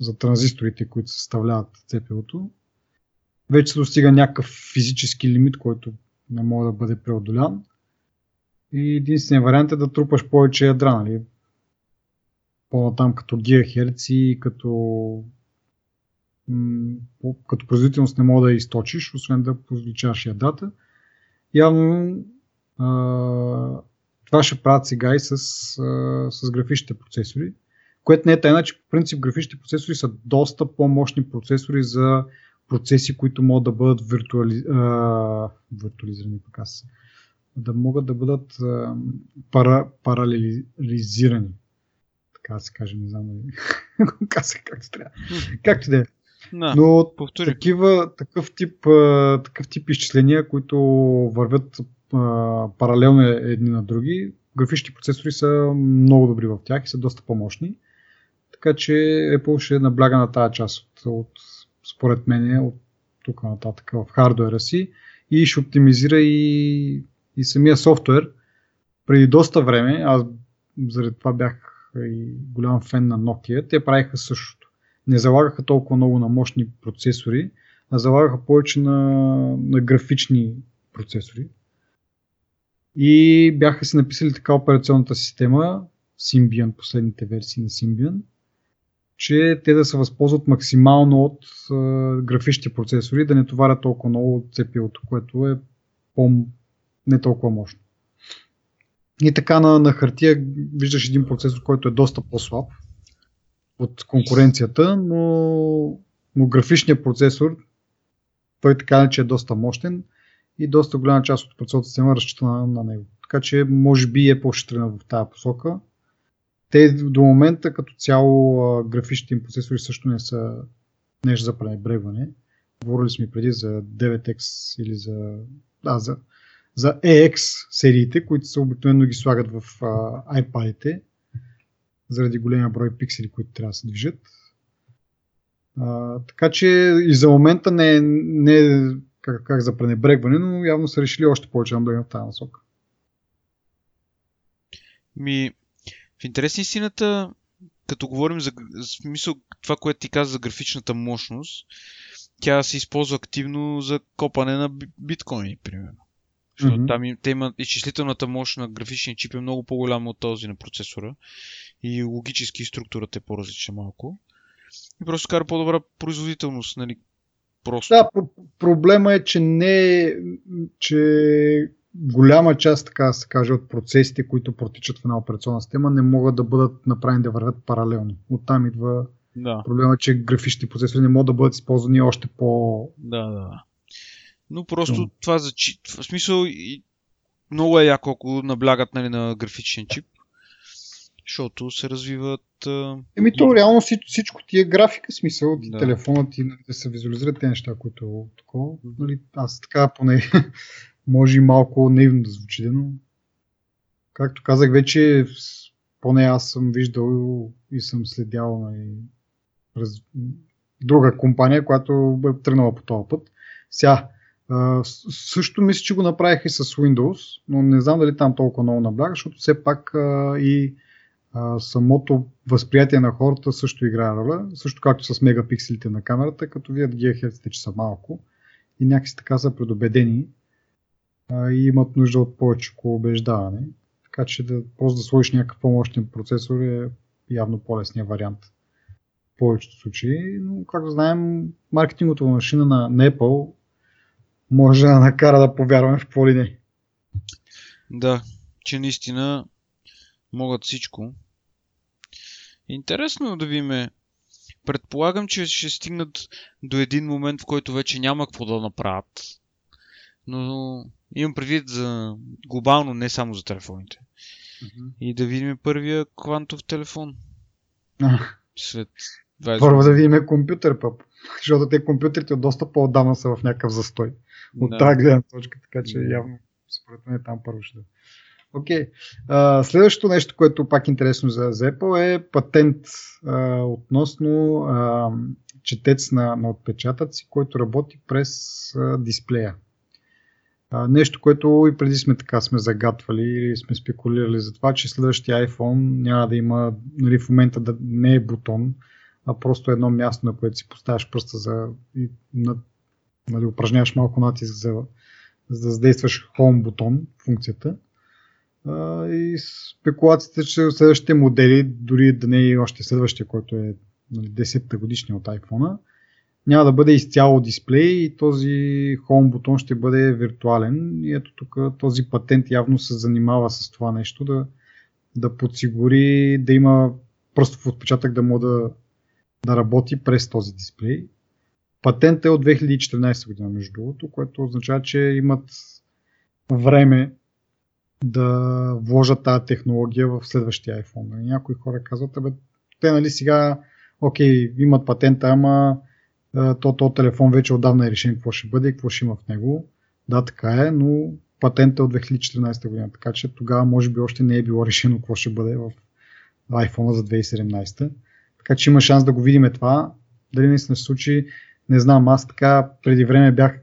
за транзисторите, които съставляват Си Пи У-то, вече се достига някакъв физически лимит, който не може да бъде преодолян. И единствен вариант е да трупаш повече ядра, нали? По-натам като гигахерц и като, м- като производителност не мога да я източиш, освен да позвичаш ядрата. Явно а- това ще правят сега и с, а- с графичните процесори, което не е тайна, че по принцип графичните процесори са доста по-мощни процесори за процеси, които могат да бъдат виртуали... а, виртуализирани, така са. Да могат да бъдат а, пара, паралелизирани. Така се каже, не знам както трябва. Както да е. Но такива, такъв, тип, а, такъв тип изчисления, които вървят а, паралелно едни на други, графични процесори са много добри в тях и са доста по-мощни. Така че Apple ще набляга на тази част от, от според мен, от тук нататък в хардуера си и ще оптимизира и, и самия софтуер. Преди доста време, аз заради това бях и голям фен на Nokia, те правиха същото. Не залагаха толкова много на мощни процесори, а залагаха повече на, на графични процесори. И бяха си написали така операционната система, Symbian, последните версии на Symbian, че те да се възползват максимално от е, графичните процесори, да не товарят толкова много от си пи ю-то, което е по- не толкова мощно. И така на, на хартия виждаш един процесор, който е доста по-слаб от конкуренцията, но, но графичният процесор, той така не че е доста мощен и доста голяма част от операционната система разчита на, на него. Така че може би Apple ще тръгне в тази посока. Те до момента като цяло графичните им процесори също не са нещо за пренебрегване. Говорили сме преди за девет екс или за, а, за, за и екс сериите, които са обикновено ги слагат в а, iPad-ите заради големия брой пиксели, които трябва да се движат. А, така че и за момента не е не, как, как за пренебрегване, но явно са решили още повече да бъдем в тази насока. Ми... В интересна истината, като говорим за смисъл, това, което ти каза за графичната мощност, тя се използва активно за копане на биткоини, примерно. Защото mm-hmm. там им, те имат изчислителната мощ на графичния чип е много по-голяма от този на процесора и логически структурата е по-различна малко. И просто кара по-добра производителност, нали? Просто. Да, проблема е, че не че... голяма част, така да се каже, от процесите, които протичат в една операционна система, не могат да бъдат направени да вървят паралелно. Оттам идва да. Проблема, че графичните процесори не могат да бъдат използвани още по... Да, да. Но просто да. Това за чип... В смисъл, и... много е яко, ако наблягат, нали, на графичен чип, защото се развиват... Еми то реално всичко ти е графика, смисъл, да. Телефонът ти, нали, да се визуализират тези неща, които такова. Нали, аз така поне... Може и малко наивно да звучи, но както казах вече, поне аз съм виждал и съм следял на раз... друга компания, която е тръгнала по този път. Сега, също мисля, че го направих и с Windows, но не знам дали там толкова много набляга, защото все пак и самото възприятие на хората също играе роля, също както с мегапикселите на камерата, като видят гигахерците, че са малко и някакси така са предубедени. И имат нужда от повече обеждаване. Така че да просто да сложиш някакъв по-мощен процесор е явно по-лесният вариант в повечето случаи. Но, както знаем, маркетинговата машина на, на Apple може да накара да повярваме в какво ли не. Да, че наистина могат всичко. Интересно да ви ме... Предполагам, че ще стигнат до един момент, в който вече няма какво да направят. Но имам предвид за глобално, не само за телефоните. Uh-huh. И да видим първия квантов телефон. Uh-huh. След двайсет Първо да видим компютър, пъп. Защото те компютрите от доста по-отдавна са в някакъв застой. От no. тази гледна точка, така че no. явно според мен там първо ще да. Окей. Okay. Следващото нещо, което пак е интересно за Apple е патент а, относно а, четец на, на отпечатъци, който работи през а, дисплея. Нещо, което и преди сме така сме загатвали или сме спекулирали за това, че следващия iPhone няма да има, нали, в момента да не е бутон, а просто едно място, на което си поставяш пръста за и, нали, упражняваш малко натиск за, за да задействаш Home бутон, функцията. а, и спекулациите, че следващите модели, дори да не е още следващия, който е нали, десетата годишния от iPhone-а, няма да бъде изцяло дисплей и този Home бутон ще бъде виртуален. И ето тук този патент явно се занимава с това нещо, да, да подсигури да има пръстов отпечатък да може да, да работи през този дисплей. Патентът е от две хиляди и четиринадесета година, между другото, което означава, че имат време да вложат тази технология в следващия iPhone. И някои хора казват, бе, те нали сега, окей, имат патента, ама то, то телефон вече отдавна е решен какво ще бъде и какво ще има в него. Да, така е, но патентът е от две хиляди и четиринадесета година, така че тогава може би още не е било решено какво ще бъде в iPhone за две хиляди и седемнадесета. Така че има шанс да го видим това. Дали наистина се случи, не знам. Аз така преди време бях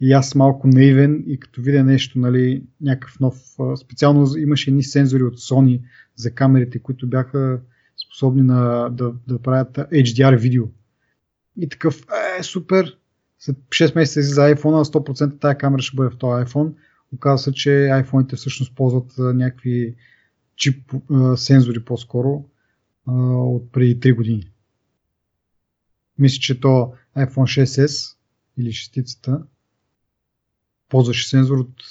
и аз малко наивен и като видя нещо, нали, някакъв нов... Специално имаше едни сензори от Sony за камерите, които бяха способни на, да, да правят Ейч Ди Ар видео. И такъв, е, супер! След шест месеца за iPhone-а, сто процента тая камера ще бъде в този iPhone. Оказва се, че iPhone-ите всъщност ползват някакви чип сензори по-скоро от преди три години. Мисля, че то iPhone шест ес или шестицата ползваше сензор от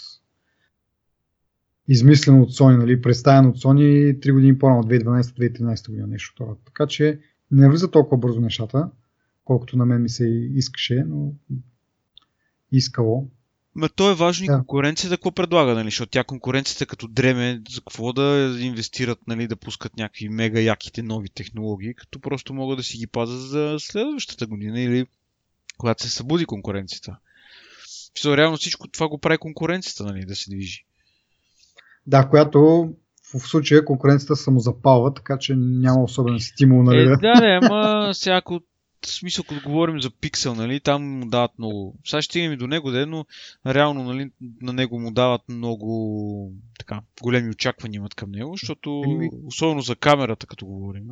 измислен от Sony, нали, представен от Sony три години по-рано, две хиляди и дванадесета - две хиляди и тринадесета година нещо това. Така че не влиза толкова бързо нещата, колкото на мен ми се искаше, но искало. Ме то е важно да. И конкуренцията какво предлага, нали, защото тя конкуренцията като дреме, за какво да инвестират, нали, да пускат някакви мега яките нови технологии, като просто могат да си ги пазят за следващата година или когато се събуди конкуренцията. Защото реално всичко това го прави конкуренцията, нали, да се движи. Да, която в случая конкуренцията самозапалва, така че няма особен стимул, нали. Е, да, да, ама всяко в смисъл, като говорим за Pixel, нали, там му дават много... Сега ще стигнем и до него, де, но реално нали, на него му дават много така, големи очаквания имат към него, защото особено за камерата, като говорим.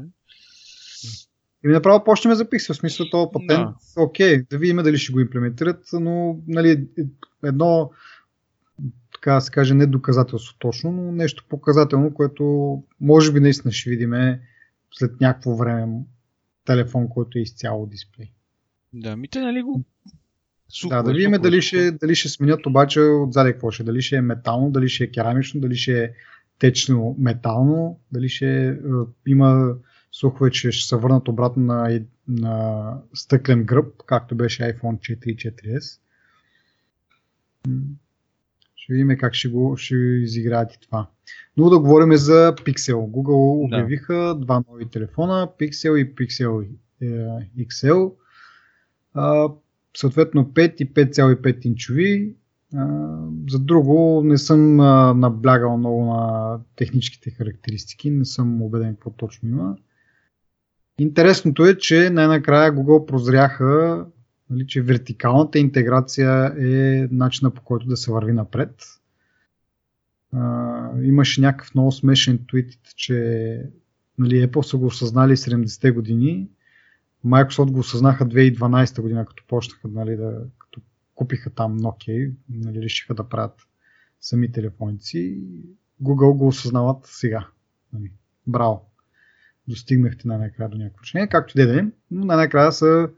И направо почнем за Pixel, в смисъл този патент. Окей, да. Okay, да видим дали ще го имплементират, но нали, едно, така да се каже, не доказателство точно, но нещо показателно, което може би наистина ще видим след някакво време. Телефон, който е изцяло дисплей. Да, ми те нали го... Сухо, да, да видим дали ще, дали ще сменят обаче отзади какво ще. Дали ще е метално, дали ще е керамично, дали ще е течно метално, дали ще е, има слухове, че ще се върнат обратно на, на стъклен гръб, както беше iPhone четири и четири ес. Ще видим как ще го ще изиграят и това. Но да говорим за Pixel. Google обявиха да. два нови телефона, Pixel и Pixel е, икс ел. А, съответно пет и пет цяло и пет инчови. А, за друго не съм а, наблягал много на техническите характеристики, не съм убеден какво точно има. Интересното е, че най-накрая Google прозряха, нали, че вертикалната интеграция е начина по който да се върви напред. Uh, имаше някакъв много смешен твит, че нали, Apple са го осъзнали седемдесетте години, Microsoft го осъзнаха две хиляди и дванадесета година, като почнаха, нали, да, като купиха там Nokia, нали, решиха да правят сами телефоници. Google го осъзнават сега. Нали. Браво! Достигнахте най-накрая до някакво решение, както и да е, но най-накрая са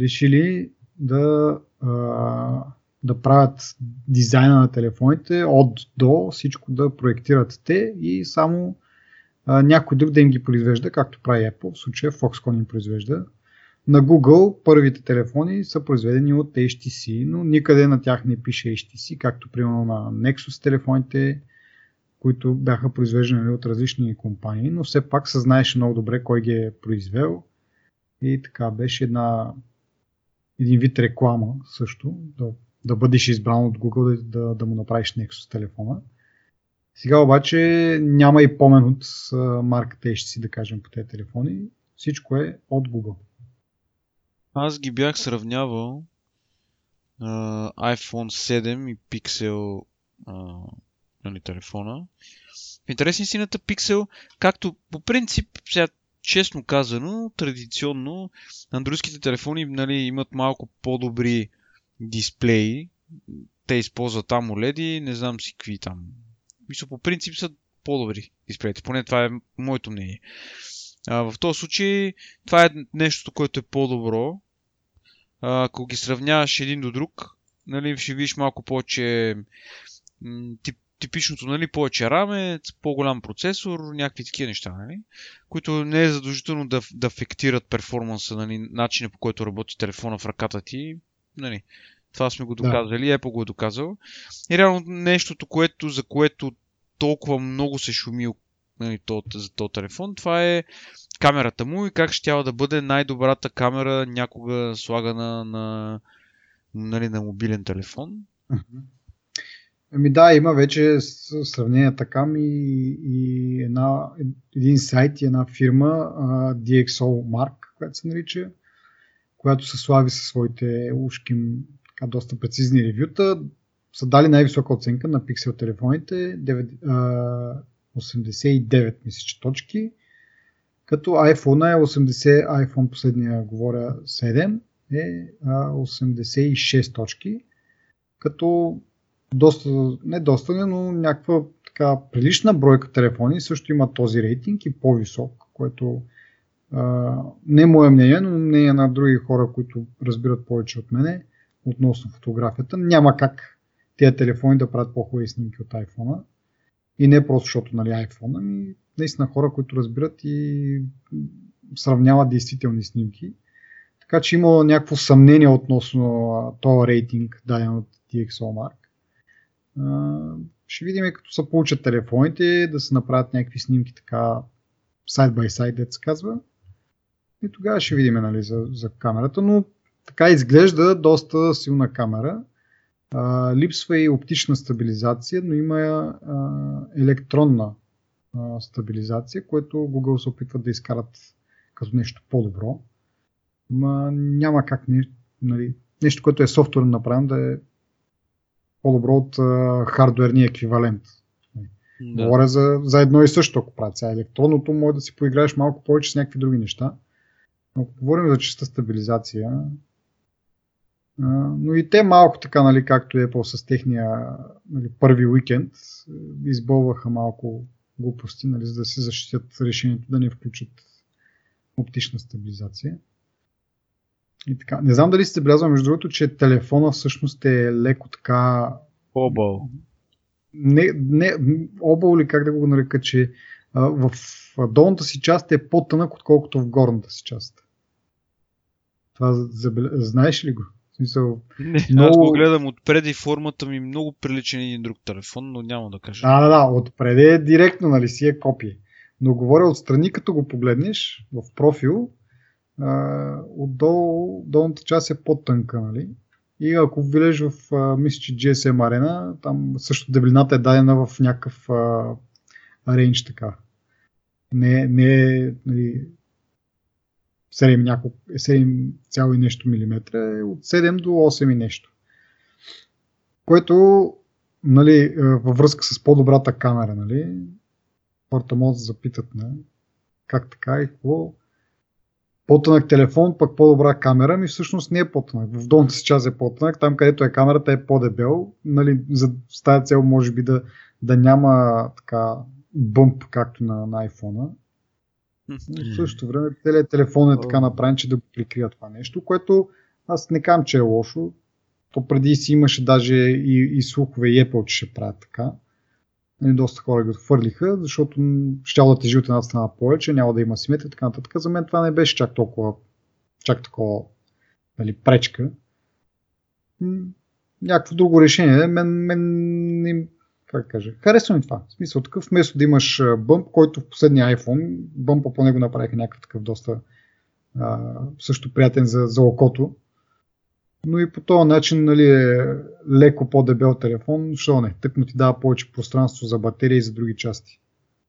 решили да uh, да правят дизайна на телефоните от до, всичко да проектират те и само а, някой друг да им ги произвежда, както прави Apple, в случая Foxconn им произвежда. На Google първите телефони са произведени от Ейч Ти Си, но никъде на тях не пише Ейч Ти Си, както примерно на Nexus телефоните, които бяха произвеждани от различни компании, но все пак се знаеше много добре кой ги е произвел и така беше една, един вид реклама също, да да бъдеш избран от Google, да, да, да му направиш Nexus телефона. Сега обаче няма и помен от марката Ейч Ти Си, да кажем, по тези телефони. Всичко е от Google. Аз ги бях сравнявал uh, iPhone седем и Pixel uh, нали, телефона. Интересна истината, Pixel, както по принцип, сега честно казано, традиционно, андроидските телефони нали, имат малко по-добри дисплеи, те използват AMOLED-и, не знам си какви там Мисля, по принцип са по-добри дисплеите. Поне това е моето мнение. А, в този случай това е нещо, което е по-добро. А, ако ги сравняваш един до друг, нали, ще видиш малко повече тип, типичното, нали, повече раме, по-голям процесор, някакви такива неща, нали, които не е задължително да, да афектират перформанса, нали, начина, по който работи телефона в ръката ти. Нали. Това сме го доказали, да. Apple го е доказал. И реално нещото, което, за което толкова много се шуми, нали, то, за този телефон, това е камерата му и как ще тя да бъде най-добрата камера някога слагана на, нали, на мобилен телефон. Ами да, има вече сравнение така и, и една, един сайт и една фирма, DXOMark, която се нарича, която се слави със своите ушки така, доста прецизни ревюта, са дали най-висока оценка на Pixel телефоните, осемдесет и девет мисля, че точки, като iPhone е осемдесет, iPhone последния говоря седем е осемдесет и шест точки, като доста, не доста, но някаква така прилична бройка телефони също има този рейтинг и по-висок, което а, не е мое мнение, но мнение на други хора, които разбират повече от мене относно фотографията. Няма как тези телефони да правят по-хубави снимки от iPhone-а. И не просто защото, нали, iPhone-а, ами наистина хора, които разбират и сравняват действителни снимки. Така че има някакво съмнение относно този рейтинг, даден от DxOMark. Uh, ще видим, като се получат телефоните, да се направят някакви снимки така side by side, дето се казва. И тогава ще видим, нали, за, за камерата, но така изглежда доста силна камера. Uh, липсва и оптична стабилизация, но има uh, електронна uh, стабилизация, което Google се опитват да изкарат като нещо по-добро. Ма няма как не, нали, нещо, което е софтуерно направено, да е по-добро от а, хардуерния еквивалент. Да. Говоря за, за едно и също, ако правят сега електронното, може да си поиграеш малко повече с някакви други неща. Но ако говорим за чиста стабилизация, а, но и те малко така, нали, както Apple с техния, нали, първи уикенд, избълваха малко глупости, нали, за да си защитят решението да не включат оптична стабилизация. И така. Не знам дали сте забелязва, между другото, че телефона всъщност е леко така... Объл. Не, не, объл ли, как да го нарека, че а, в долната си част е по-тънък, отколкото в горната си част. Това забеля... знаеш ли го? В смисъл, не, много... аз го гледам отпреди, формата ми много прилича на един друг телефон, но няма да кажа. Да, да, да, отпреди е директно, нали, си е копие. Но говоря отстрани, като го погледнеш в профил, Uh, отдолу, долната част е по-тънка, нали? И ако влезеш в uh, мисля, че джи ес ем арена, там също дебелината е дадена в някакъв uh, рейндж така. Не, не, нали, седем, няколко, седем цяло и нещо милиметра, е от седем до осем и нещо. Което, нали, във връзка с по-добрата камера, нали, хората могат да запитат, не? Как така и какво. По-тънък телефон, пък по-добра камера, ми всъщност не е по-тънък. В долната си част е по-тънък, там където е камерата е по-дебел, нали, за тази цел може би да, да няма така бъмп, както на, на iPhone-а. Но в същото време телефон е така направен, че да прикрия това нещо, което аз не казвам, че е лошо. То преди си имаше даже и, и слухове и Apple, че ще правят така. Доста хора ги отхвърлиха, защото щяло да тежи от една страна повече, няма да има симетрия и така нататък. За мен това не беше чак толкова, чак такова, нали, пречка. Някакво друго решение. Мен, мен, как кажа, харесва ми това. В смисъл такъв, вместо да имаш бъмп, който в последния iPhone, бъмпа по него направиха някакъв такъв доста а, също приятен за, за окото. Но и по този начин, нали, е леко по-дебел телефон, защото не, тък му ти дава повече пространство за батерия и за други части.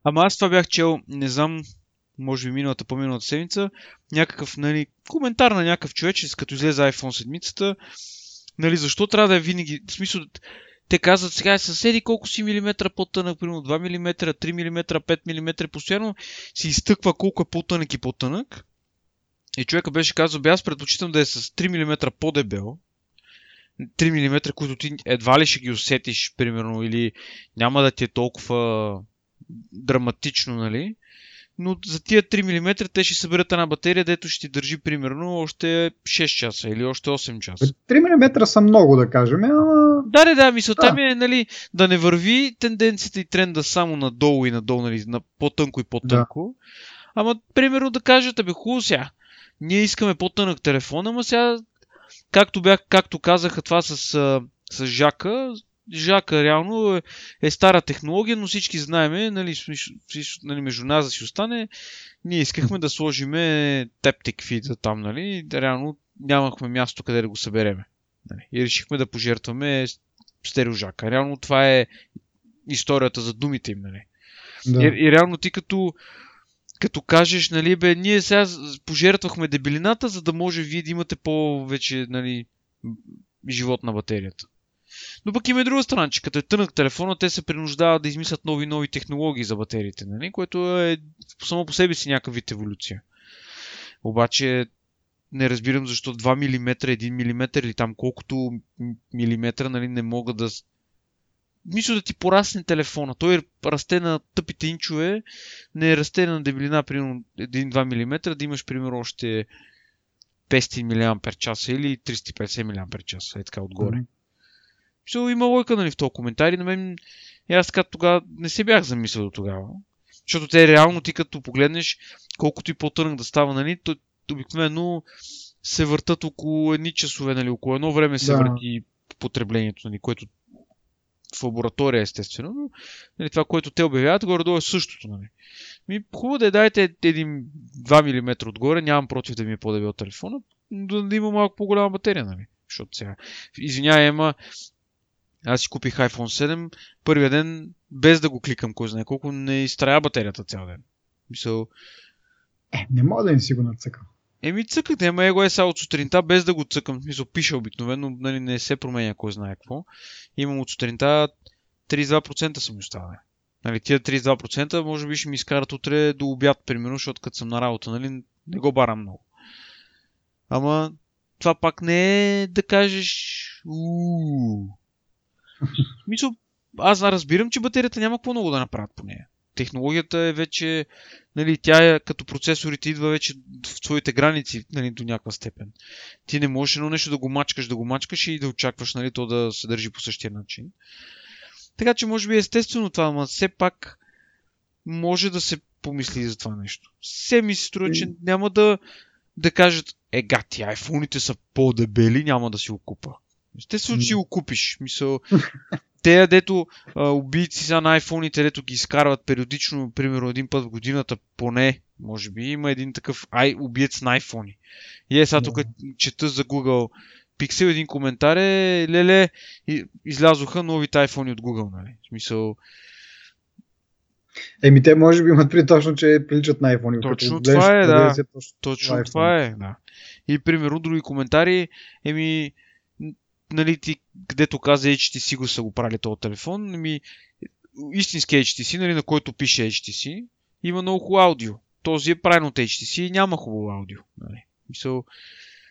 Ама аз това бях чел, не знам, може би миналата, по-миналата седмица, някакъв, нали, коментар на някакъв човечец, като излезе iPhone седмицата, нали, защо трябва да е винаги, в смисъл, те казват сега съседи колко си милиметра по-тънък, примерно два милиметра, три милиметра, пет милиметра, постоянно се изтъква колко е по-тънък и по-тънък. И човека беше казал, бе аз предпочитам да е с три милиметра по-дебел, три милиметра, които ти едва ли ще ги усетиш, примерно, или няма да ти е толкова драматично, нали? Но за тия три милиметра те ще съберат една батерия, дето ще ти държи примерно още шест часа или още осем часа. три милиметра са много, да кажем. А... Да, да, да, мисълта да. ми е, нали, да не върви тенденцията и тренда само надолу и надолу, нали, на по-тънко и по-тънко. Да. Ама, примерно, да кажете, бе, хубаво сега. Ние искаме по-тънък телефон, ама сега, както, бях, както казаха това с, с Жака, Жака реално е, е стара технология, но всички знаем, нали, нали, между нас да си остане, ние искахме да сложим Taptic Feed там, нали, реално нямахме място къде да го събереме. Нали, и решихме да пожертваме стерео Жака. Реално това е историята за думите им. Нали. Да. И, и реално ти като, като кажеш, нали, бе, ние сега пожертвахме дебелината, за да може вие да имате по-вече, нали, живот на батерията. Но пък има и друга страна, че като е тънък телефона, те се принуждават да измислят нови нови технологии за батериите, нали? Което е само по себе си някакъв вид еволюция. Обаче не разбирам защо два милиметра, един милиметър или там колкото милиметра, нали, не мога да... Мисля да ти порасне телефона, той расте на тъпите инчове, не расте на дебелина, примерно един-два милиметра, да имаш примерно още петстотин милиампер часа или триста и петдесет милиампер часа, е така отгоре. Защото има лойка, нали, в този коментар и на мен и аз така тогава не се бях замислил до тогава. Защото те реално ти като погледнеш, колкото и по-тънък да става, нали, то обикновено се въртат около едни часове, нали, около едно време се да. върти потреблението, нали, което в лаборатория естествено, но нали, това, което те обявяват, горе-долу е същото. Нали. Ми, хубаво да я дайте един-два милиметра отгоре, нямам против да ми е по-дебел телефона, но да има малко по-голяма батерия, нали, защото сега, извинявай, ама аз си купих айфон седем, първия ден, без да го кликам, кой знае колко, не изтрая батерията цял ден. Мисъл... Е, не мога да им си го нацъкам. Еми цъкате, ема его е сега от сутринта, без да го цъкам. Мисъл, пише обикновено, нали, не се променя кой знае какво. Имам от сутринта тридесет и два процента са ми оставали. Нали, тия тридесет и два процента може би ще ми изкарат утре до обяд, примерно, защото като съм на работа, нали, не го барам много. Ама това пак не е да кажеш... Уу. Мисля, аз разбирам, че батерията няма какво много да направят по нея. Технологията е вече, нали, тя е, като процесорите идва вече в своите граници, нали, до някаква степен. Ти не можеш едно нещо да го мачкаш, да го мачкаш и да очакваш, нали, то да се държи по същия начин. Така че може би естествено това, но все пак може да се помисли за това нещо. Все ми се струва, че няма да, да кажат, ега ти, айфоните са по-дебели, няма да си го купа. Естествено, че го купиш. Мисъл, те, дето а, убийци са на айфоните, дето ги изкарват периодично, примерно един път в годината, поне, може би, има един такъв ай, убиец на айфони. И е, сега тук чета за Google Pixel, един коментар е, леле, излязоха новите айфони от Google, нали? В смисъл... Еми, те може би имат при точно, че приличат на айфони. Точно това е, да. да. Точно, точно това е, да. И, примерно, други коментари, еми... Нали, ти, където каза Ейч Ти Си го са го правили този телефон, ами, истински Ейч Ти Си, нали, на който пише Ейч Ти Си, има много хубаво аудио. Този е правен от Ейч Ти Си и няма хубаво аудио. Нали. Мисъл...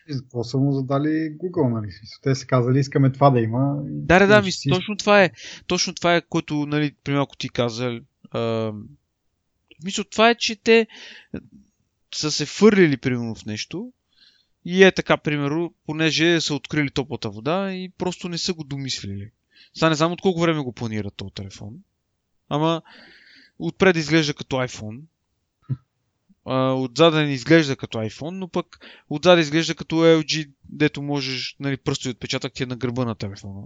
И затова са му задали Google, нали? Те са казали, искаме това да има. Да, да, да, мисля, точно това е. Точно това е, което, нали, примерно, ако ти каза. А... Мисля, това е, че те са се фърлили, примерно, в нещо. И е така, примерно, понеже са открили топлата вода и просто не са го домислили. Сега не знам от колко време го планират този телефон. Ама отпред изглежда като iPhone. Отзад не изглежда като iPhone, но пък отзад изглежда като Ел Джи, дето можеш, нали, пръстови отпечатък ти е на гърба на телефона.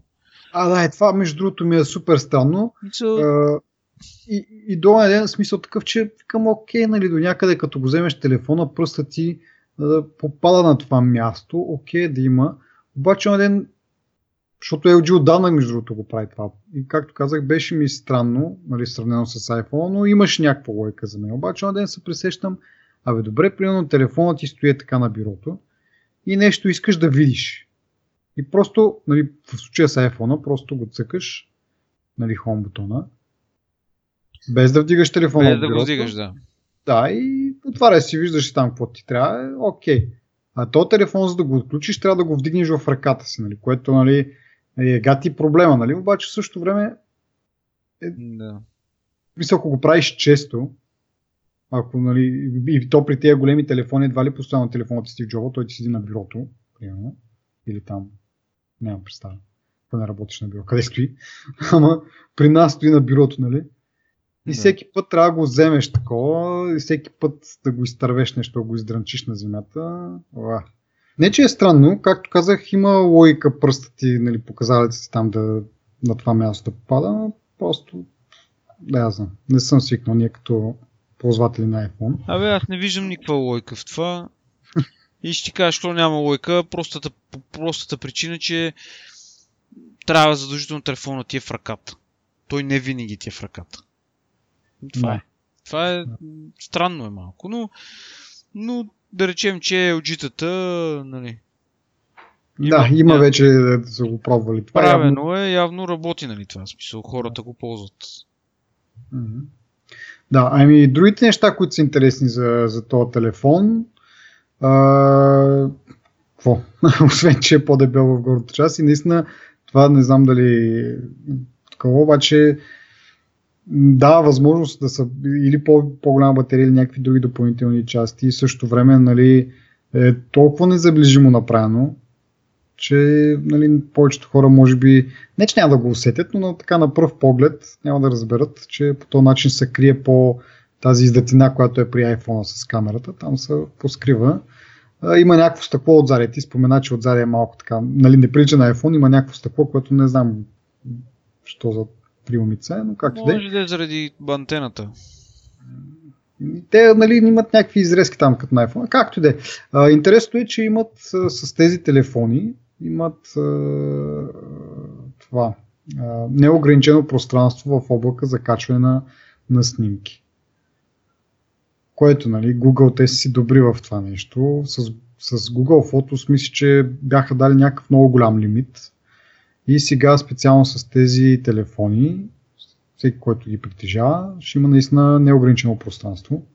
А, да, е това, между другото, ми е супер странно. So... И, и до един ден смисъл такъв, че към окей, нали, до някъде, като го вземеш телефона, пръста ти да попада на това място, окей, да има, обаче на ден, защото Ел Джи отдавна, между другото, го прави това. И както казах, беше ми странно, нали, сравнено с iPhone, но имаше някаква логика за мен. Обаче на ден се пресещам, абе добре, примерно телефонът ти стои така на бюрото и нещо искаш да видиш. И просто, нали, в случая с iPhone-а, просто го цъкаш, нали, home бутона, без да вдигаш телефона. Без да го вдигаш, да. Да, и отваря си, виждаш там какво ти трябва, окей. А този телефон, за да го отключиш, трябва да го вдигнеш в ръката си, нали, което нали, е гати проблема, нали? Обаче в същото време е... да. Мисля, ако го правиш често, ако нали, и то при тези големи телефони, едва ли постоянно телефонът ти Стив Джоба, той ти седи на бюрото, примерно, или там, нямам представа, ако не работиш на бюро, къде стои, ама при нас стои на бюрото, нали? И да. Всеки път трябва да го вземеш такова, и всеки път да го изтървеш нещо, го издрънчиш на земята. Уа. Не, че е странно, както казах, има логика пръста ти, нали, показалиците там да, на това място да попада, но просто, да я знам, не съм свикнал ние като ползватели на iPhone. Абе, аз не виждам никаква логика в това и ще ти кажа, що няма логика, простата, простата причина, че трябва задължително телефона ти е в ръката. Той не винаги ти е в ръката. Това да. е. Това е да. странно е малко, но, но да речем, че L G-тата, нали... Има, да, има няко... вече да са го пробвали. Това правено явно... е, явно работи, нали това, в смисъл, хората го ползват. Mm-hmm. Да, ами другите неща, които са интересни за, за този телефон, а... какво? Освен, че е по-дебел в горната част и наистина това не знам дали такова, обаче да, възможност да са или по- по-голяма батерия или някакви други допълнителни части и също време нали, е толкова незаближимо направено, че нали, повечето хора може би, не че няма да го усетят, но на, така на пръв поглед няма да разберат, че по този начин се крие по тази издатина, която е при iPhone с камерата, там се поскрива. Има някакво стъкло отзади, ти спомена, че отзади е малко така, нали, не прилича на iPhone, има някакво стъкло, което не знам що за приумица, но както може да е заради антената. Те нали, имат някакви изрезки там като на iPhone. Както и да е. Интересно е, че имат с тези телефони имат а, това а, неограничено пространство в облака за качване на, на снимки. Което нали, Google те си добри в това нещо. С, с Google Photos мисля, че бяха дали някакъв много голям лимит. И сега специално с тези телефони, всеки, който ги притежава, ще има наистина неограничено пространство,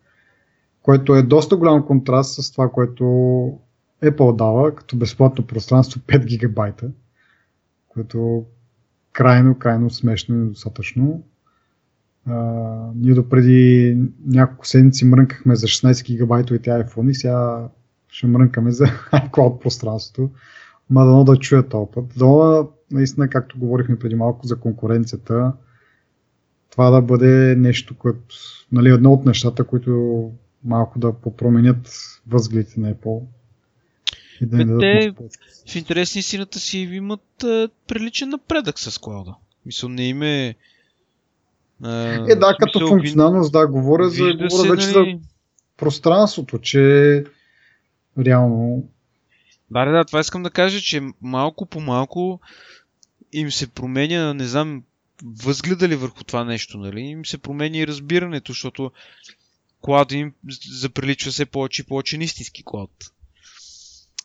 което е доста голям контраст с това, което Apple дава като безплатно пространство пет гигабайта, което крайно, крайно смешно и недостатъчно. А, ние допреди няколко седмици мрънкахме за шестнайсет гигабайтовите iPhone и сега ще мрънкаме за iCloud пространството. Ма дано да чуя този път. Дано наистина, както говорихме преди малко за конкуренцията, това да бъде нещо, което нали, едно от нещата, които малко да попроменят възгледите на Apple. И да бе, те в интерес на истината си имат а, приличен напредък с клауда. Мисъл, не им е... А, е, да, смисъл, като функционалност, да, говоря, за, говоря се, вече нали... за пространството, че реално... Да, да, това искам да кажа, че малко по малко им се променя, не знам, възгледа ли върху това нещо, нали? Им се променя и разбирането, защото клауд им заприличва все повече и повече на истински клауд.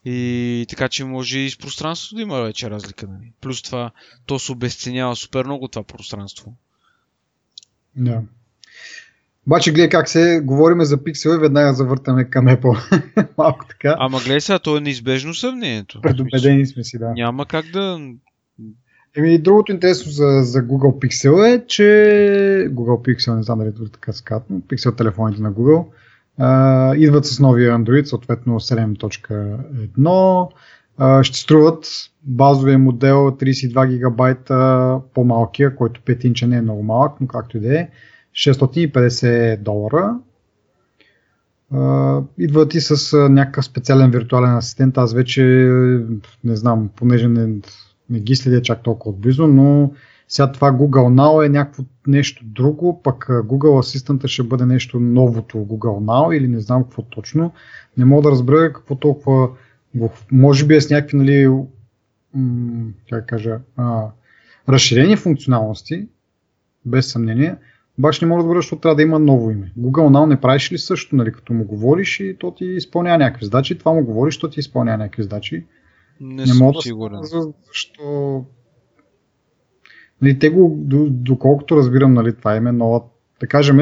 И така, че може и с пространството да има вече разлика, нали? Плюс това, то се обесценява супер много това пространство. Да. Обаче гледай как се говориме за Pixel и веднага завъртаме към Apple. Малко така. Ама гледай сега, то е неизбежно съмнението. Предубедени сме си, да. Няма как да... Еми, другото интересно за, за Google Pixel е, че... Google Pixel, не знам дали дори така се казва, но Pixel телефоните на Google а, идват с новия Android, съответно седем точка едно. А, ще струват базовия модел трийсет и два гигабайта по-малкия, който пет инча не е много малък, но както и да е. шестстотин и петдесет долара. Идват и с някакъв специален виртуален асистент. Аз вече не знам, понеже не, не ги следя чак толкова отблизо, но сега това Google Now е някакво нещо друго, пък Google Assistant ще бъде нещо новото Google Now или не знам какво точно. Не мога да разбера какво толкова... Може би е с някакви, нали, как кажа, а, разширени функционалности, без съмнение. Обаче не мога да бъде, защото трябва да има ново име. Google Now не правиш ли също, нали, като му говориш и то ти изпълнява някакви задачи, това му говориш, то ти изпълнява някакви задачи. Не, не мога да сигурен. Защо... Нали, те го, доколкото разбирам, нали, това име, но да кажем,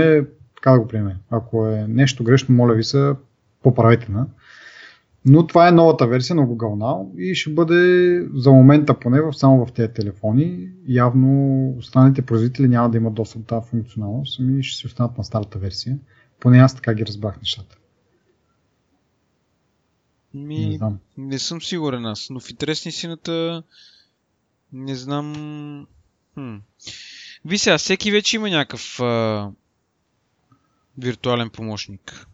така да го приеме. Ако е нещо грешно, моля ви се, поправете на. Но това е новата версия на Google Now и ще бъде за момента поне само в тези телефони. Явно останалите производители няма да имат достъп до тази функционалност, ами ще си останат на старата версия. Поне аз така ги разбрах нещата. Ми, не знам. Не съм сигурен аз, но в интересни сината не знам... Хм. Ви сега, всеки вече има някакъв а... виртуален помощник.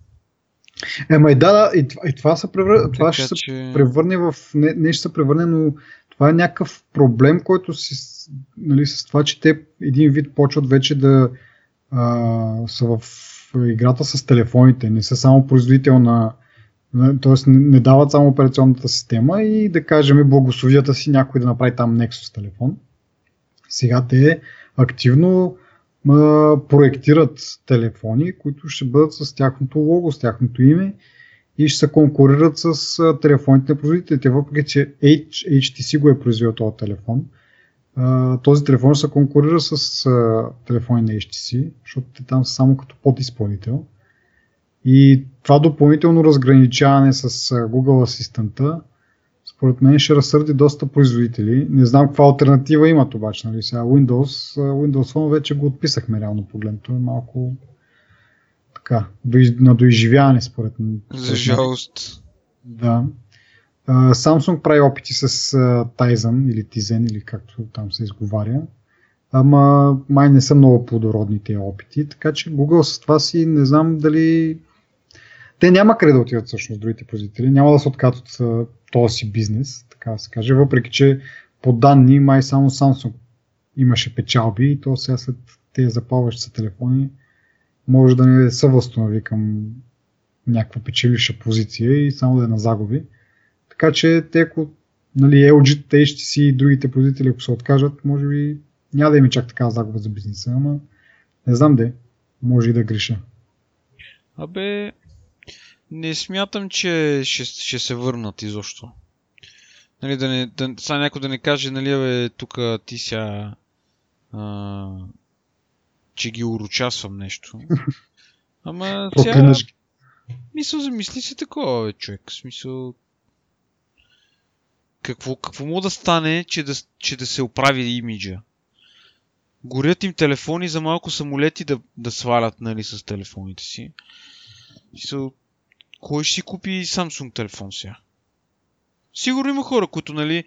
Ема и да, да, и това, и това, се превър... това ще че... се превърне в... Не, не ще се превърне, но това е някакъв проблем, който си, нали, с това, че те един вид почват вече да а, са в играта с телефоните. Не са само производител на... Т.е. не дават само операционната система и да кажем благословията си някой да направи там Nexus телефон. Сега те активно а, проектират телефони, които ще бъдат с тяхното лого, с тяхното име и ще се конкурират с а, телефоните на производителите. Въпреки че Ейч Ти Си го е произвел този телефон, а, този телефон ще се конкурира с а, телефони на Ейч Ти Си, защото те там са само като подизпълнител. И това допълнително разграничаване с Google Асистента, според мен ще разсърди доста производители. Не знам каква алтернатива имат обаче. Нали? Сега Windows, Windows Phone вече го отписахме реално погледното. Е малко така, на доизживяване според мен. За жалост. Да. Samsung прави опити с Tizen или Tizen или както там се изговаря. Ама май не са много плодородни тези опити, така че Google с това си не знам дали... Те няма къде да отиват всъщност другите производители, няма да се откатат от този си бизнес, така да се каже, въпреки че по данни май само Samsung имаше печалби и то сега след тези запалващи се телефони може да не се възстанови към някаква печеливша позиция и само да е на загуби. Така че те ако нали, Ел Джи, Ейч Ти Си и другите производители ако се откажат, може би няма да има чак така загуба за бизнеса, ама не знам де, може и да греша. Абе, не смятам, че ще, ще се върнат изобщо. Нали, да не, да, сега някой да не каже, нали, абе, тук ти ся, а, че ги урочасвам нещо. Ама сега, мисъл, замисли се такова, бе, човек, смисъл... Какво, какво мога да стане, че да, че да се оправи имиджа? Горят им телефони, за малко самолети да, да свалят, нали, с телефоните си. Са, кой ще си купи Samsung телефон сега? Сигурно има хора, които, нали,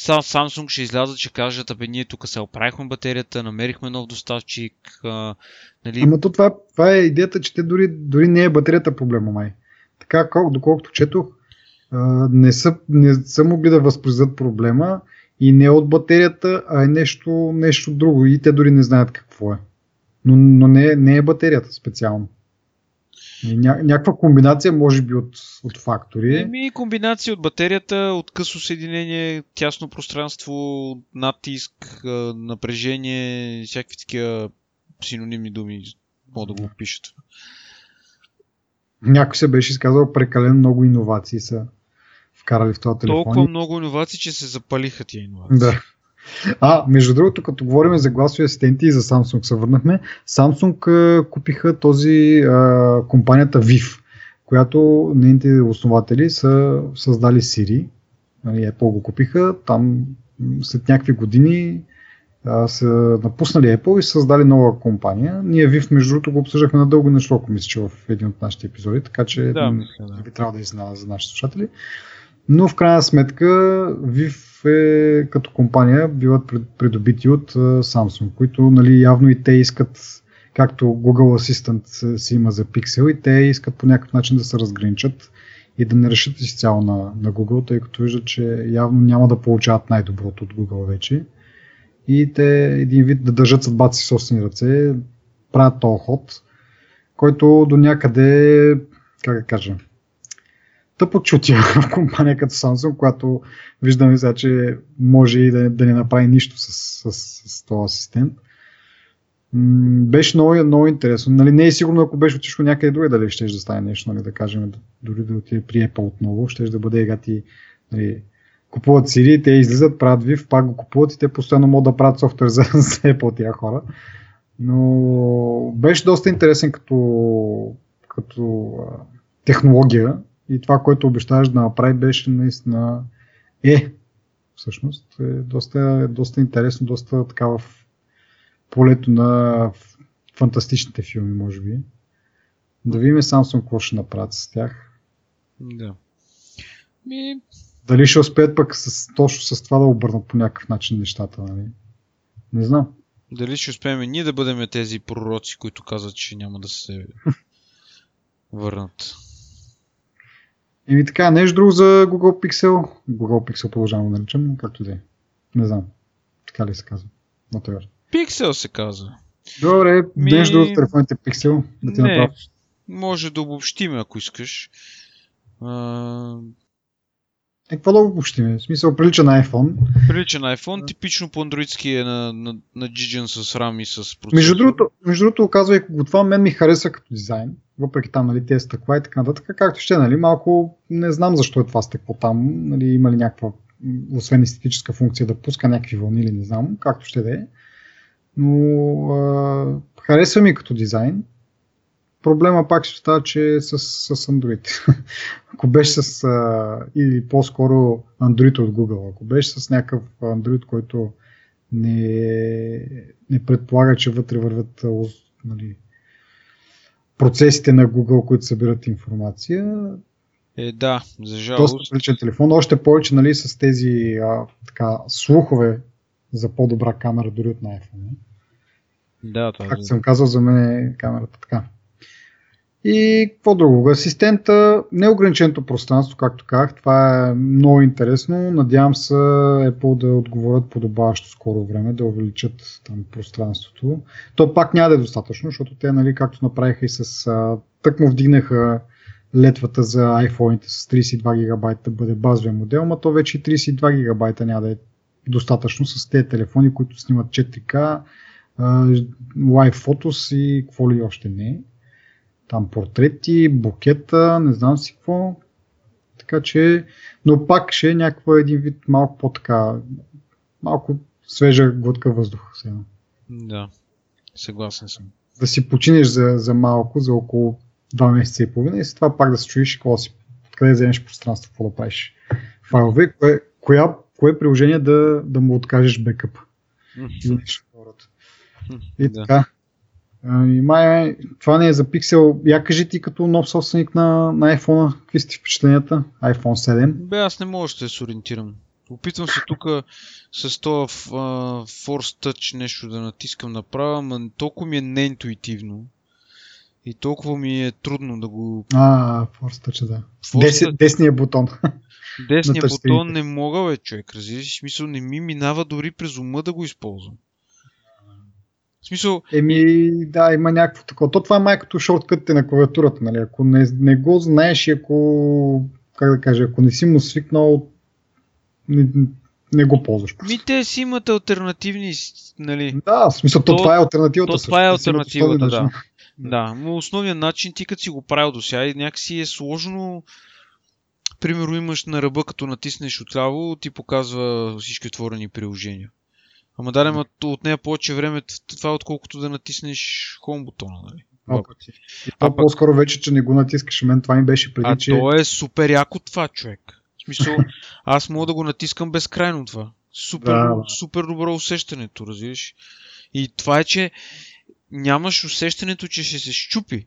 Samsung ще излязат, ще кажат, абе ние тук се оправихме батерията, намерихме нов доставчик. А, нали... Ама то това, това е идеята, че те дори, дори не е батерията проблема, май. Така, доколкото четох, не са, не са могли да възпроизведат проблема. И не от батерията, а е нещо, нещо друго. И те дори не знаят какво е. Но, но не, не е батерията специално. Ня, някаква комбинация може би от, от фактори. Еми комбинация от батерията, от късо съединение, тясно пространство, натиск, напрежение, всякакви такива синонимни думи. Мога да го пишат. Някой се беше изказал, прекалено много иновации са вкарали в този телефон. Толкова много иновации, че се запалиха тия иновации. Да. А, между другото, като говорим за гласови асистенти и за Samsung се върнахме, Samsung купиха този а, компанията ви ай ви, която нейните основатели са създали Siri. Apple го купиха, там след някакви години а, са напуснали Apple и създали нова компания. Ние ви ай ви, между другото, го обсъждахме надълго и нашлоко, мисля, че в един от нашите епизоди, така че да, мисля, да. Би трябва да изненада за нашите слушатели. Но в крайна сметка ви ай ви е, като компания биват придобити от Samsung, които, нали, явно и те искат, както Google Assistant си има за Pixel, и те искат по някакъв начин да се разграничат и да не решат изцяло на, на Google, тъй като виждат, че явно няма да получават най-доброто от Google вече. И те един вид да държат съдбата си в собствени ръце, правят този ход, който до някъде, как да кажа, тъпо чутия в компания като Samsung, която виждаме сега, че може и да, да не направи нищо с, с, с, с този асистент. М- беше много, много интересно. Нали, не е сигурно, ако беше отишло някъде друга, дали ще да стане нещо, нали, да кажем, дори да отиде при Apple отново, ще да бъде игати, нали, купуват Siri, те излизат, правят ви, пак го купуват и те постоянно могат да правят софтуер за, за Apple тия хора. Но беше доста интересен като, като технология. И това, което обещаваш да направи, беше наистина е, всъщност, е доста, доста интересно, доста така в полето на фантастичните филми, може би. Да видим Samsung какво ще направят с тях. Да. Ми... Дали ще успеят пък с, точно с това да обърнат по някакъв начин нещата, нали? Не знам. Дали ще успеем и ние да бъдем тези пророци, които казват, че няма да се върнат. Еми така, нещо друго за Google Pixel. Google Pixel продължавам да наричам, както да е. Не знам. Така ли се казва? Натовер. Pixel се казва. Добре, Ми... нещо друго за телефоните Pixel. Да ти направиш. Може да обобщим, ако искаш. А... Е, какво да обобщим? В смисъл, прилича на iPhone. Прилича на iPhone, типично по-андроидски е на, на, на Gigen с RAM и с процесор. Между другото, между другото казвайки го това, мен ми хареса като дизайн. Въпреки там, нали, тези стъкла и така нататък, както ще, нали, малко не знам защо е това стъкло там, нали, има ли някаква, освен естетическа функция да пуска някакви вълни или не знам, както ще да е. Но а, харесва ми като дизайн. Проблема пак ще става, че е с, с Android. Ако беше с, а, или по-скоро Android от Google, ако беше с някакъв Android, който не, не предполага, че вътре вървят, нали, процесите на Google, които събират информация. Е, да, за жалост. Доста приличен телефон, още повече, нали, с тези а, така, слухове за по-добра камера дори от на iPhone. Да, това е. Както съм казал, за мен е камерата така. И какво друго? Асистента, неограниченото пространство, както казах, това е много интересно. Надявам се Apple да отговорят подобаващо скоро време, да увеличат там пространството. То пак няма да е достатъчно, защото те, нали, както направиха и с... Тъкмо вдигнаха летвата за iPhone-ите с трийсет и два гигабайта да бъде базовия модел, но то вече и трийсет и два гигабайта няма да е достатъчно с тези телефони, които снимат четири К, Live Photos и какво ли още не е. Там портрети, букета, не знам си какво. Така че, но пак ще е някаква един вид малко по-така, малко свежа глътка въздух. Сега. Да, съгласен съм. Да си починеш за, за малко, за около два месеца и половина и след това пак да се чуеш какво си, откъде вземеш пространство, какво да правиш. Файлове, кое, коя, кое приложение да, да му откажеш бекъп. Mm-hmm. Нещо, и да. Така. И май, това не е за Pixel. Я кажи ти като нов собственик на, на iPhone-а, какви сте впечатленията? айфон седем? Бе, аз не мога да се ориентирам. Опитвам се тук с това uh, Force Touch нещо да натискам направя, но толкова ми е неинтуитивно и толкова ми е трудно да го... А, Force Touch, да. Force Дес, Touch... Десният бутон. Десният бутон не мога, бе, човек. Разбираш, в смисъл не ми минава дори през ума да го използвам. В смисъл... Еми, да, има някакво такова. То това е майкото шорткътите на клавиатурата, нали? Ако не, не го знаеш и ако, как да кажа, ако не си му свикнал, не, не го ползваш. Ми те си имат алтернативни, нали? Да, в смисъл, то, то това е алтернативата. То също. Това е алтернативата, да. Да, но основният начин, ти като си го правил досега и някакси е сложно. Примерно имаш на ръба, като натиснеш отляво, ти показва всички отворени приложения. Ама дарем от нея повече време това, отколкото да натиснеш Home бутона, нали? О, а, а по-скоро вече, че не го натискаш, мен това ми беше преди, а че... А то е супер яко това, човек. В смисъл, аз мога да го натискам безкрайно това. Супер, да, супер добро усещането, разбираш. И това е, че нямаш усещането, че ще се щупи.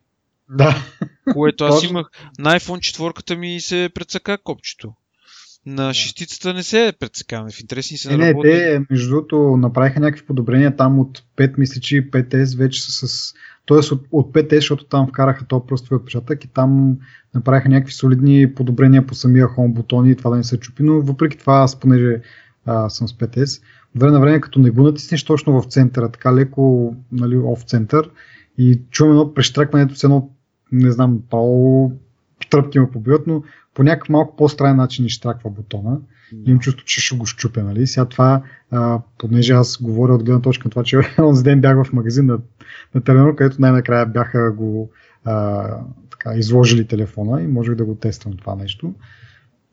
Да. Което аз имах... На айфон четири ми се прецака копчето. На шестицата не се предсекаме, в интересни се наработи. Не, те между другото направиха някакви подобрения там от пет, мисля, че пет ес вече с... Тоест от, от пет ес, защото там вкараха този пръстов отпечатък и там направиха някакви солидни подобрения по самия Home бутон и това да не се чупи, но въпреки това аз, понеже а, съм с пет ес, от време на време като не го натиснеш точно в центъра, така леко, нали, off център и чувам едно прещракването с едно, не знам, право тръпки ме побиват, но по някакъв малко по-странен начин изтраква бутона. Yeah. Им чувство, че ще го щупя, нали? Сега това, а, понеже аз говоря от гледна точка на това, че онзи ден бях в магазин на, на Теленор, където най-накрая бяха го а, така, изложили телефона и можех да го тествам това нещо.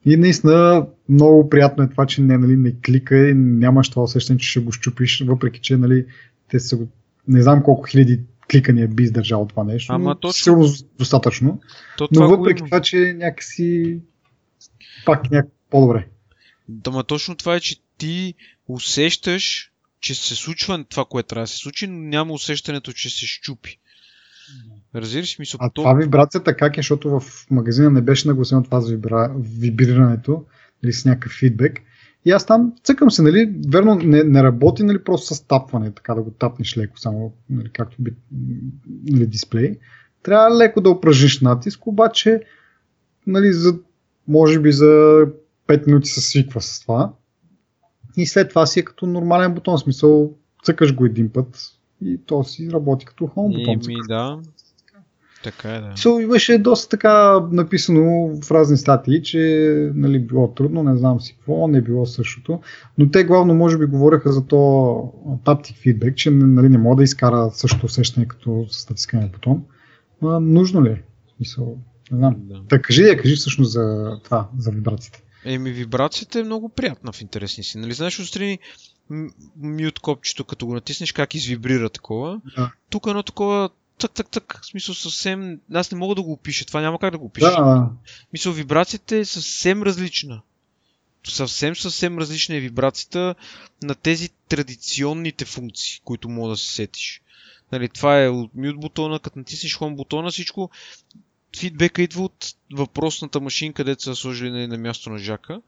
И наистина много приятно е това, че не, нали, не клика и нямаш това усещане, че ще го щупиш, въпреки че, нали, те са го... не знам колко хиляди кликания би издържал това нещо. Ама точно. Сигурно достатъчно. То но въпреки това, това, че някакси пак някакси по-добре. Да, ма точно това е, че ти усещаш, че се случва това, което трябва да се случи, но няма усещането, че се щупи. Разбираш мисъл? А това вибрацията как е, защото в магазина не беше нагласено това за вибра... вибрирането или с някакъв фидбек. И аз там цъкам се, нали, верно не, не работи, нали, просто с тапване, така да го тапнеш леко, само нали, както би нали, дисплей. Трябва леко да упражниш натиск, обаче нали, за, може би за пет минути се свиква с това. И след това си е като нормален бутон, смисъл цъкаш го един път и то си работи като home бутон. Еми да, така е да. So, имаше доста така написано в разни статии, че нали, било трудно, не знам си какво, не било същото, но те главно може би говореха за то Taptic Feedback, че нали, не мога да изкара същото усещане като с натискане бутон. А, нужно ли е? Смисъл, не знам. Да. Та кажи, да кажи всъщност за това, за вибрациите. Еми, вибрацията е много приятна в интересни си. Нали, знаеш, отстрани мют копчето, като го натиснеш, как извибрира такова. Да. Тук едно такова тък-тък-тък, в смисъл съвсем... Аз не мога да го опиша, това няма как да го опиша. Да. Мисъл, вибрацията е съвсем различна. Съвсем, съвсем различна е вибрацията на тези традиционните функции, които мога да се сетиш. Нали, това е от мют бутона, като натиснеш home бутона, всичко... Фидбека идва от въпросната машинка, където са сложили на място на жака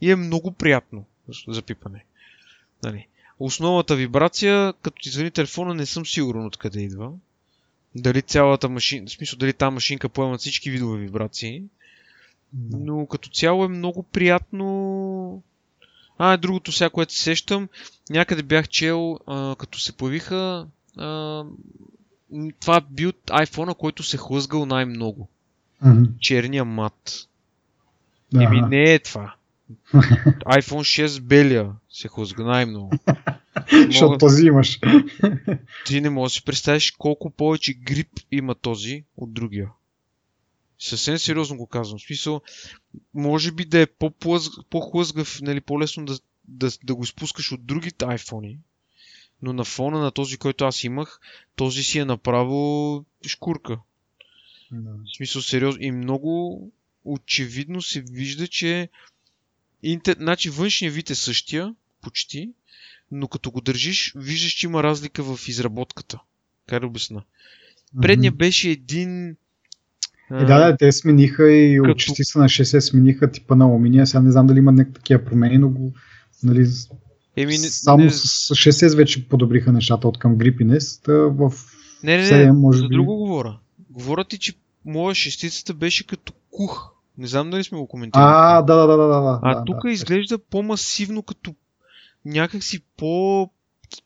и е много приятно за пипане. Нали. Основната вибрация, като ти звъни телефона, не съм сигурен откъде идва. Дали цялата машинка, в смисъл дали тази машинка поема всички видове вибрации, но като цяло е много приятно. А, другото сега, което се сещам, някъде бях чел, а, като се появиха... А... Това е бил iPhone-а, който се хлъзгал най-много. Mm-hmm. Черния мат. Да. Еми не е това. iPhone шест белия се хлъзга най-много. Защото Мога... този имаш. Ти не можеш да си представиш колко повече грип има този от другия. Съвсем сериозно го казвам. В смисъл, може би да е по-хлъзгав, нали, по-лесно да, да, да го изпускаш от другите iPhone-и. Но на фона на този, който аз имах, този си е направо шкурка. Да. В смисъл сериозно. И много очевидно се вижда, че интер... значи, външния вид е същия, почти, но като го държиш, виждаш, че има разлика в изработката. Как да обясна? Предния беше един... Е, да, да, те смениха и като... от частица на шест смениха типа на алуминия. Сега не знам дали има някакви такива промени, но го... Нали... Еми, не, само не, с шест ес вече подобриха нещата от към Gripiness, в не, не, седем може би... Не, за друго говоря. Говоря ти, че моя шестицата беше като кух. Не знам дали сме го коментирали. А, да, да, да, да, да. А да, тук да, изглежда да. По-масивно, като някакси по...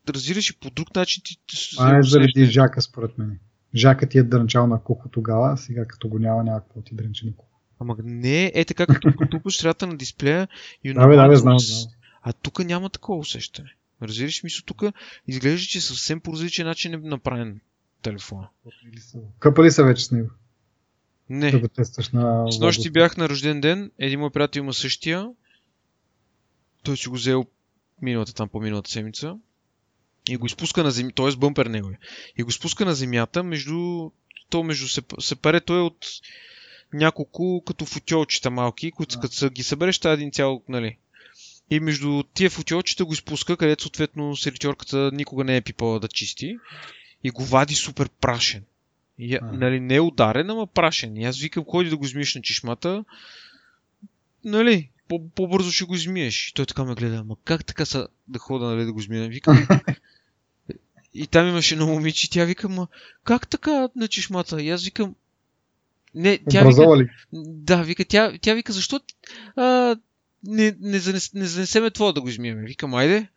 Разбираш и по друг начин ти... А, е заради жака, според мен. Жака ти е дърнчал на кухо тогава, сега като го няма някакво ти дърнче на кухо. Ама не, е така като потупаш средата на дисплея... Да, бе, да, бе, знам, знам. А тук няма такова усещане. Разбираш мисъл, тук изглежда, че съвсем по различен начин е направен телефона. Къпали са вече с него? Не. Да го тестваш на... С нощи бях на рожден ден, един мой приятел има същия. Той си го взел миналата там по миналата седмица. И го изпуска на земята, т.е. бъмпер негови. И го спуска на земята, между... То между сепаре, той е от няколко като футьолчета малки, които като са, ги събереш тази един цял, нали... И между тия футиолчета го изпуска, където съответно сервитьорката никога не е пипала да чисти. И го вади супер прашен. И, нали, не е ударен, ама прашен. И аз викам, ходи да го измиеш на чешмата. Нали, по-бързо ще го измиеш. И той така ме гледа, ама как така са да хода, нали, да го измия? Викам. И там имаше едно момиче, тя вика, ма как така на чешмата? И аз викам... Не, тя вика... Да, вика, тя, тя вика, защо... А... Не, не, занес, не занесеме това да го измиеме. Викам, айде,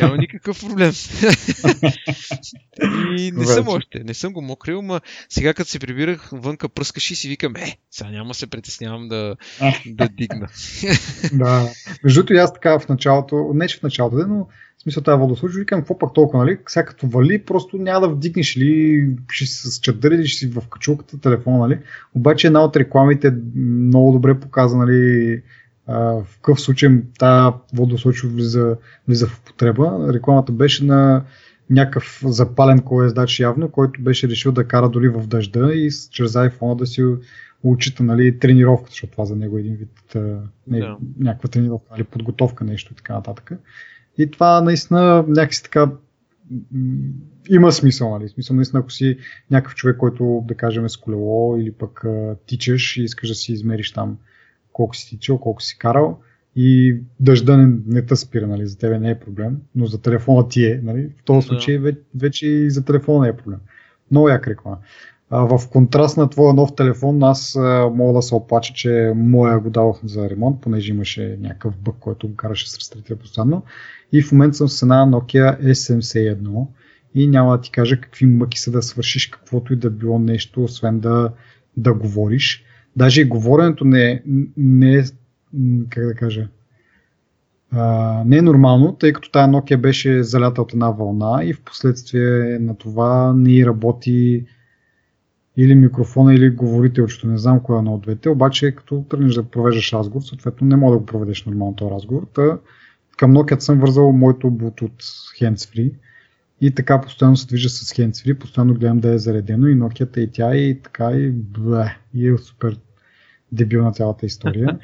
няма никакъв проблем. И не съм още, не съм го мокрил, ма сега като се прибирах вънка, пръскаш и си викам, е, сега няма се притеснявам да, да дигна. Да, между другото и аз така в началото, не че в началото, но в смисъл тази водослужба, викам, какво пак толкова, нали, сега като вали, просто няма да вдигнеш ли, ще си с чадъри или ще си в качулката телефона, нали, обаче една от рекламите много добре показа, нали, Uh, в какъв случай тази водослочва влиза, влиза в употреба. Рекламата беше на някакъв запален колездач явно, който беше решил да кара доли в дъжда и чрез iPhone да си учита, нали, тренировката, защото това за него е един вид не, yeah. някаква тренировка, нали, подготовка, нещо и така нататък. И това наистина някакси така има смисъл, нали? Смисъл, наистина, ако си някакъв човек, който, да кажем, е с колело или пък а, тичаш и искаш да си измериш там колко си тичал, колко си карал и дъжда не, не те спира, нали? За тебе не е проблем, но за телефона ти е, нали? В този случай вече, вече и за телефона не е проблем. Много як реклама. В контраст на твоя нов телефон, аз а, мога да се оплача, че моя го давах за ремонт, понеже имаше някакъв бък, който го караше с ръстрите постоянно. И в момента съм с една Nokia ес седемдесет и едно и няма да ти кажа какви мъки са да свършиш каквото и да било нещо, освен да, да говориш. Даже и говоренето не, не е, как да кажа, а, не е нормално, тъй като тая Nokia беше залята от една вълна и в последствие на това не работи или микрофона, или говорителчето, не знам коя на от двете, обаче като тръгнеш да провеждаш разговор, съответно не мога да го проведеш нормално този разговор. Та, към Nokia съм вързал моето Bluetooth hands-free и така постоянно се движа с hands-free, постоянно гледам да е заредено и Nokia-та и тя и така и бле, и е супер дебилна цялата история.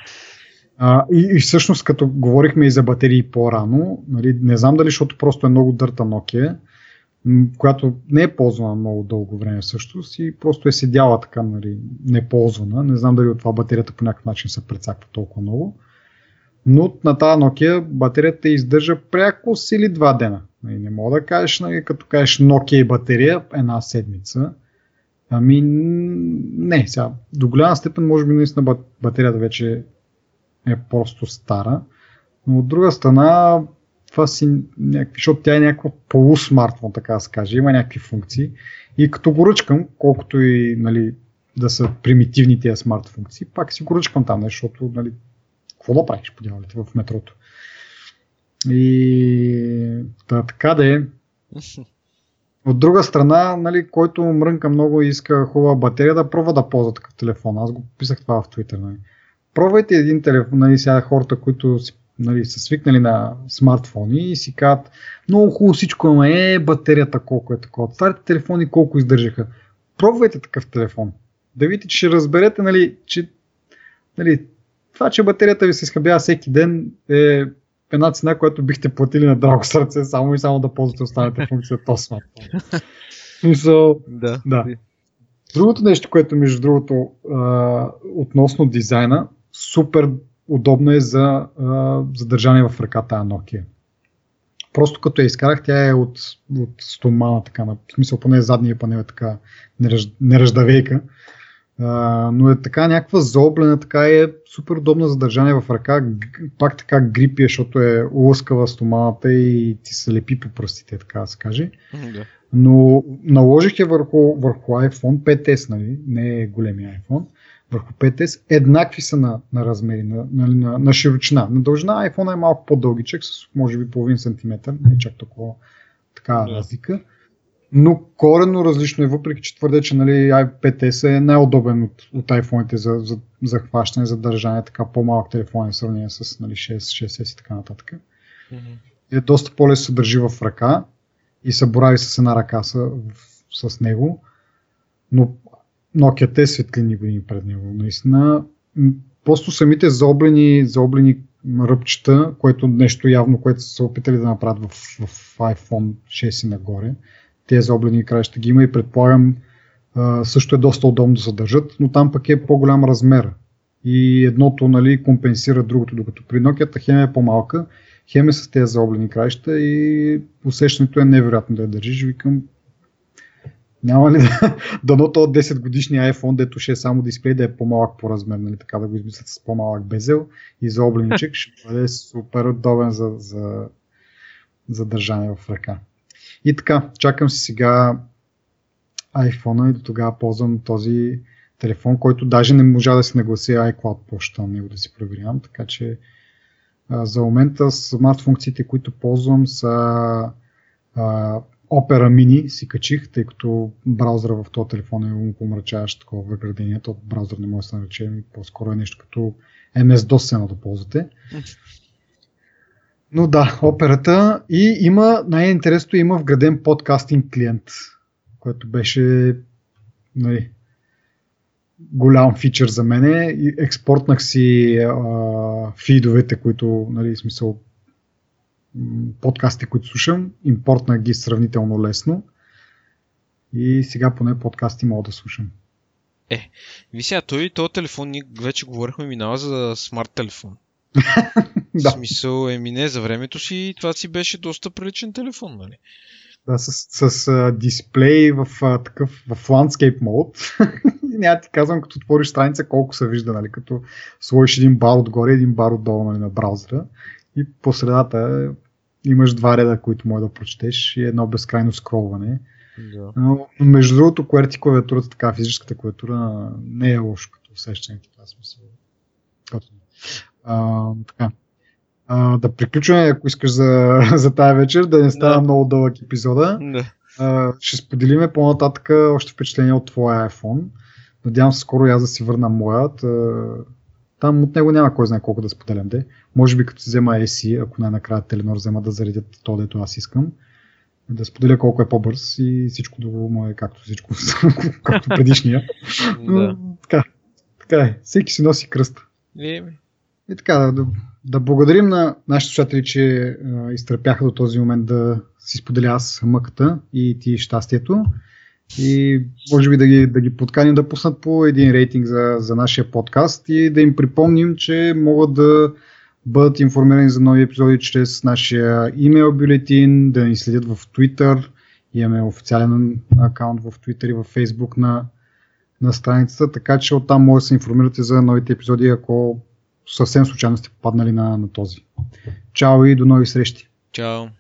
А, и, и всъщност като говорихме и за батерии по-рано, нали, не знам дали, защото просто е много дърта Nokia, която не е ползвана много дълго време всъщност и просто е седяла така, нали, неползвана. Не знам дали от това батерията по някакъв начин се прецаква толкова много. Но на тази Nokia батерията издържа пряко си или два дена. Не мога да кажеш, нали, като кажеш Nokia и батерия една седмица. Ами не, сега до голяма степен може би наистина батерията вече е просто стара. Но от друга страна това си, защото тя е някаква полусмартфон, така да се каже, има някакви функции и като го ръчкам, колкото и, нали, да са примитивни тези смарт функции, пак си го ръчкам там, защото, нали, какво да правиш по дяволите в метрото. И да, така да е. От друга страна, нали, който мрънка много и иска хубава батерия, да пробва да ползва такъв телефон. Аз го писах това в Twitter. Нали. Пробвайте един телефон, нали, сега хората, които си, нали, са свикнали на смартфони и си казват, много хубаво всичко, ама е батерията колко е такова. Старите телефони колко издържаха. Пробвайте такъв телефон. Да видите, че ще разберете, нали, че, нали, това, че батерията ви се изхабява всеки ден е една цена, която бихте платили на драго сърце, само и само да ползвате останалите функции от този смартфон. So, да. Да. Другото нещо, което между другото а, относно дизайна, супер удобно е за задържане в ръката Nokia. Просто като я изкарах, тя е от, от стомана, така, на, в смисъл поне задния панел е така неръждавейка, а, но е така някаква заоблена, така е супер удобно за държане в ръка, пак така грипи, защото е лъскава стоманата и ти се лепи по пръстите, така да се каже. Да. Но наложих я върху, върху iPhone пет ес, нали? Не е големия iPhone. Върху пет ес, еднакви са на, на размери, на, на, на, на широчина. На дължина iPhone е малко по-дългичък, с може би половин сантиметър, не чак толкова така разлика. Но коренно различно е, въпреки че твърде, че, нали, пет ес е най-удобен от, от iPhone-ите за, за, за хващане, за държане, така по-малък телефон в сравнение с, нали, шест, шест ес и така нататък. Mm-hmm. Е, доста по-лесно се държи в ръка и се борави с една ръка с, с него. Но Nokia те светлини години пред него, наистина. Просто самите заоблени, заоблени ръбчета, което нещо явно, което са се опитали да направят в, в iPhone шест и нагоре. Те заоблени краища ги има и предполагам също е доста удобно да се държат, но там пък е по-голям размер. И едното, нали, компенсира другото, докато при Nokia-та хем е по-малка, хем е с тези заоблени краища и усещането е невероятно да я държиш. Викам, няма ли да, дано то от десет годишния iPhone, дето ще е само дисплей, да е по-малък по размер, нали, така да го измислят с по-малък безел и за обленичек ще бъде супер удобен за, за, за държане в ръка. И така, чакам си сега iPhone-а и до тогава ползвам този телефон, който даже не можа да се нагласи iCloud почта на него да си проверявам, така че а, за момента смарт функциите, които ползвам са а, Opera Mini си качих, тъй като браузъра в този телефон е умопомрачаващ такова въградение. Този браузър не може да се нарече, по-скоро е нещо като ем ес дос да ползвате. Но да, операта, и има, най-интересното, има вграден подкастинг клиент, който беше, нали, голям фичър за мене. Експортнах си а, фидовете, които, нали, смисъл, подкасти, които слушам, импортнах ги сравнително лесно и сега поне подкасти мога да слушам. Е, ви сега, той този телефон, ние вече говорихме, минава за смарт телефон. В смисъл, еми не, за времето си това си беше доста приличен телефон, нали? Да, с, с, с дисплей в а, такъв, в landscape mode. Няма ти казвам, като отвориш страница, колко се вижда, нали? Като сложиш един бар отгоре, един бар отдолу, нали, на браузъра, и по средата имаш два реда, които може да прочетеш, и едно безкрайно скролване. Да. Но между другото, QWERTY клавиатурата, така физическата клавиатура, не е лошо като усещането, това смисъл. А, така. А, да приключваме, ако искаш, за, за тая вечер, да не става да. много дълъг епизода. Да. А, ще споделиме по-нататък още впечатление от твоя iPhone. Надявам се скоро аз да си върна моят. Там от него няма кой знае колко да споделям. Де. Може би като взема Ей Си, ако най-накрая Теленор взема да заредят то, дето аз искам. Да споделя колко е по-бърз и всичко друго е както всичко, както предишния. Но, така, така е. Всеки си носи кръста. И така, да, да благодарим на нашите слушатели, че а, изтърпяха до този момент да си споделя аз мъката и ти щастието. И може би да ги, да ги подканим да пуснат по един рейтинг за, за нашия подкаст и да им припомним, че могат да бъдат информирани за нови епизоди чрез нашия имейл бюлетин, да ни следят в Twitter. Имаме официален акаунт в Twitter и в Facebook на, на страницата, така че оттам може да се информирате за новите епизоди, ако съвсем случайно сте попаднали на, на този. Чао и до нови срещи! Чао!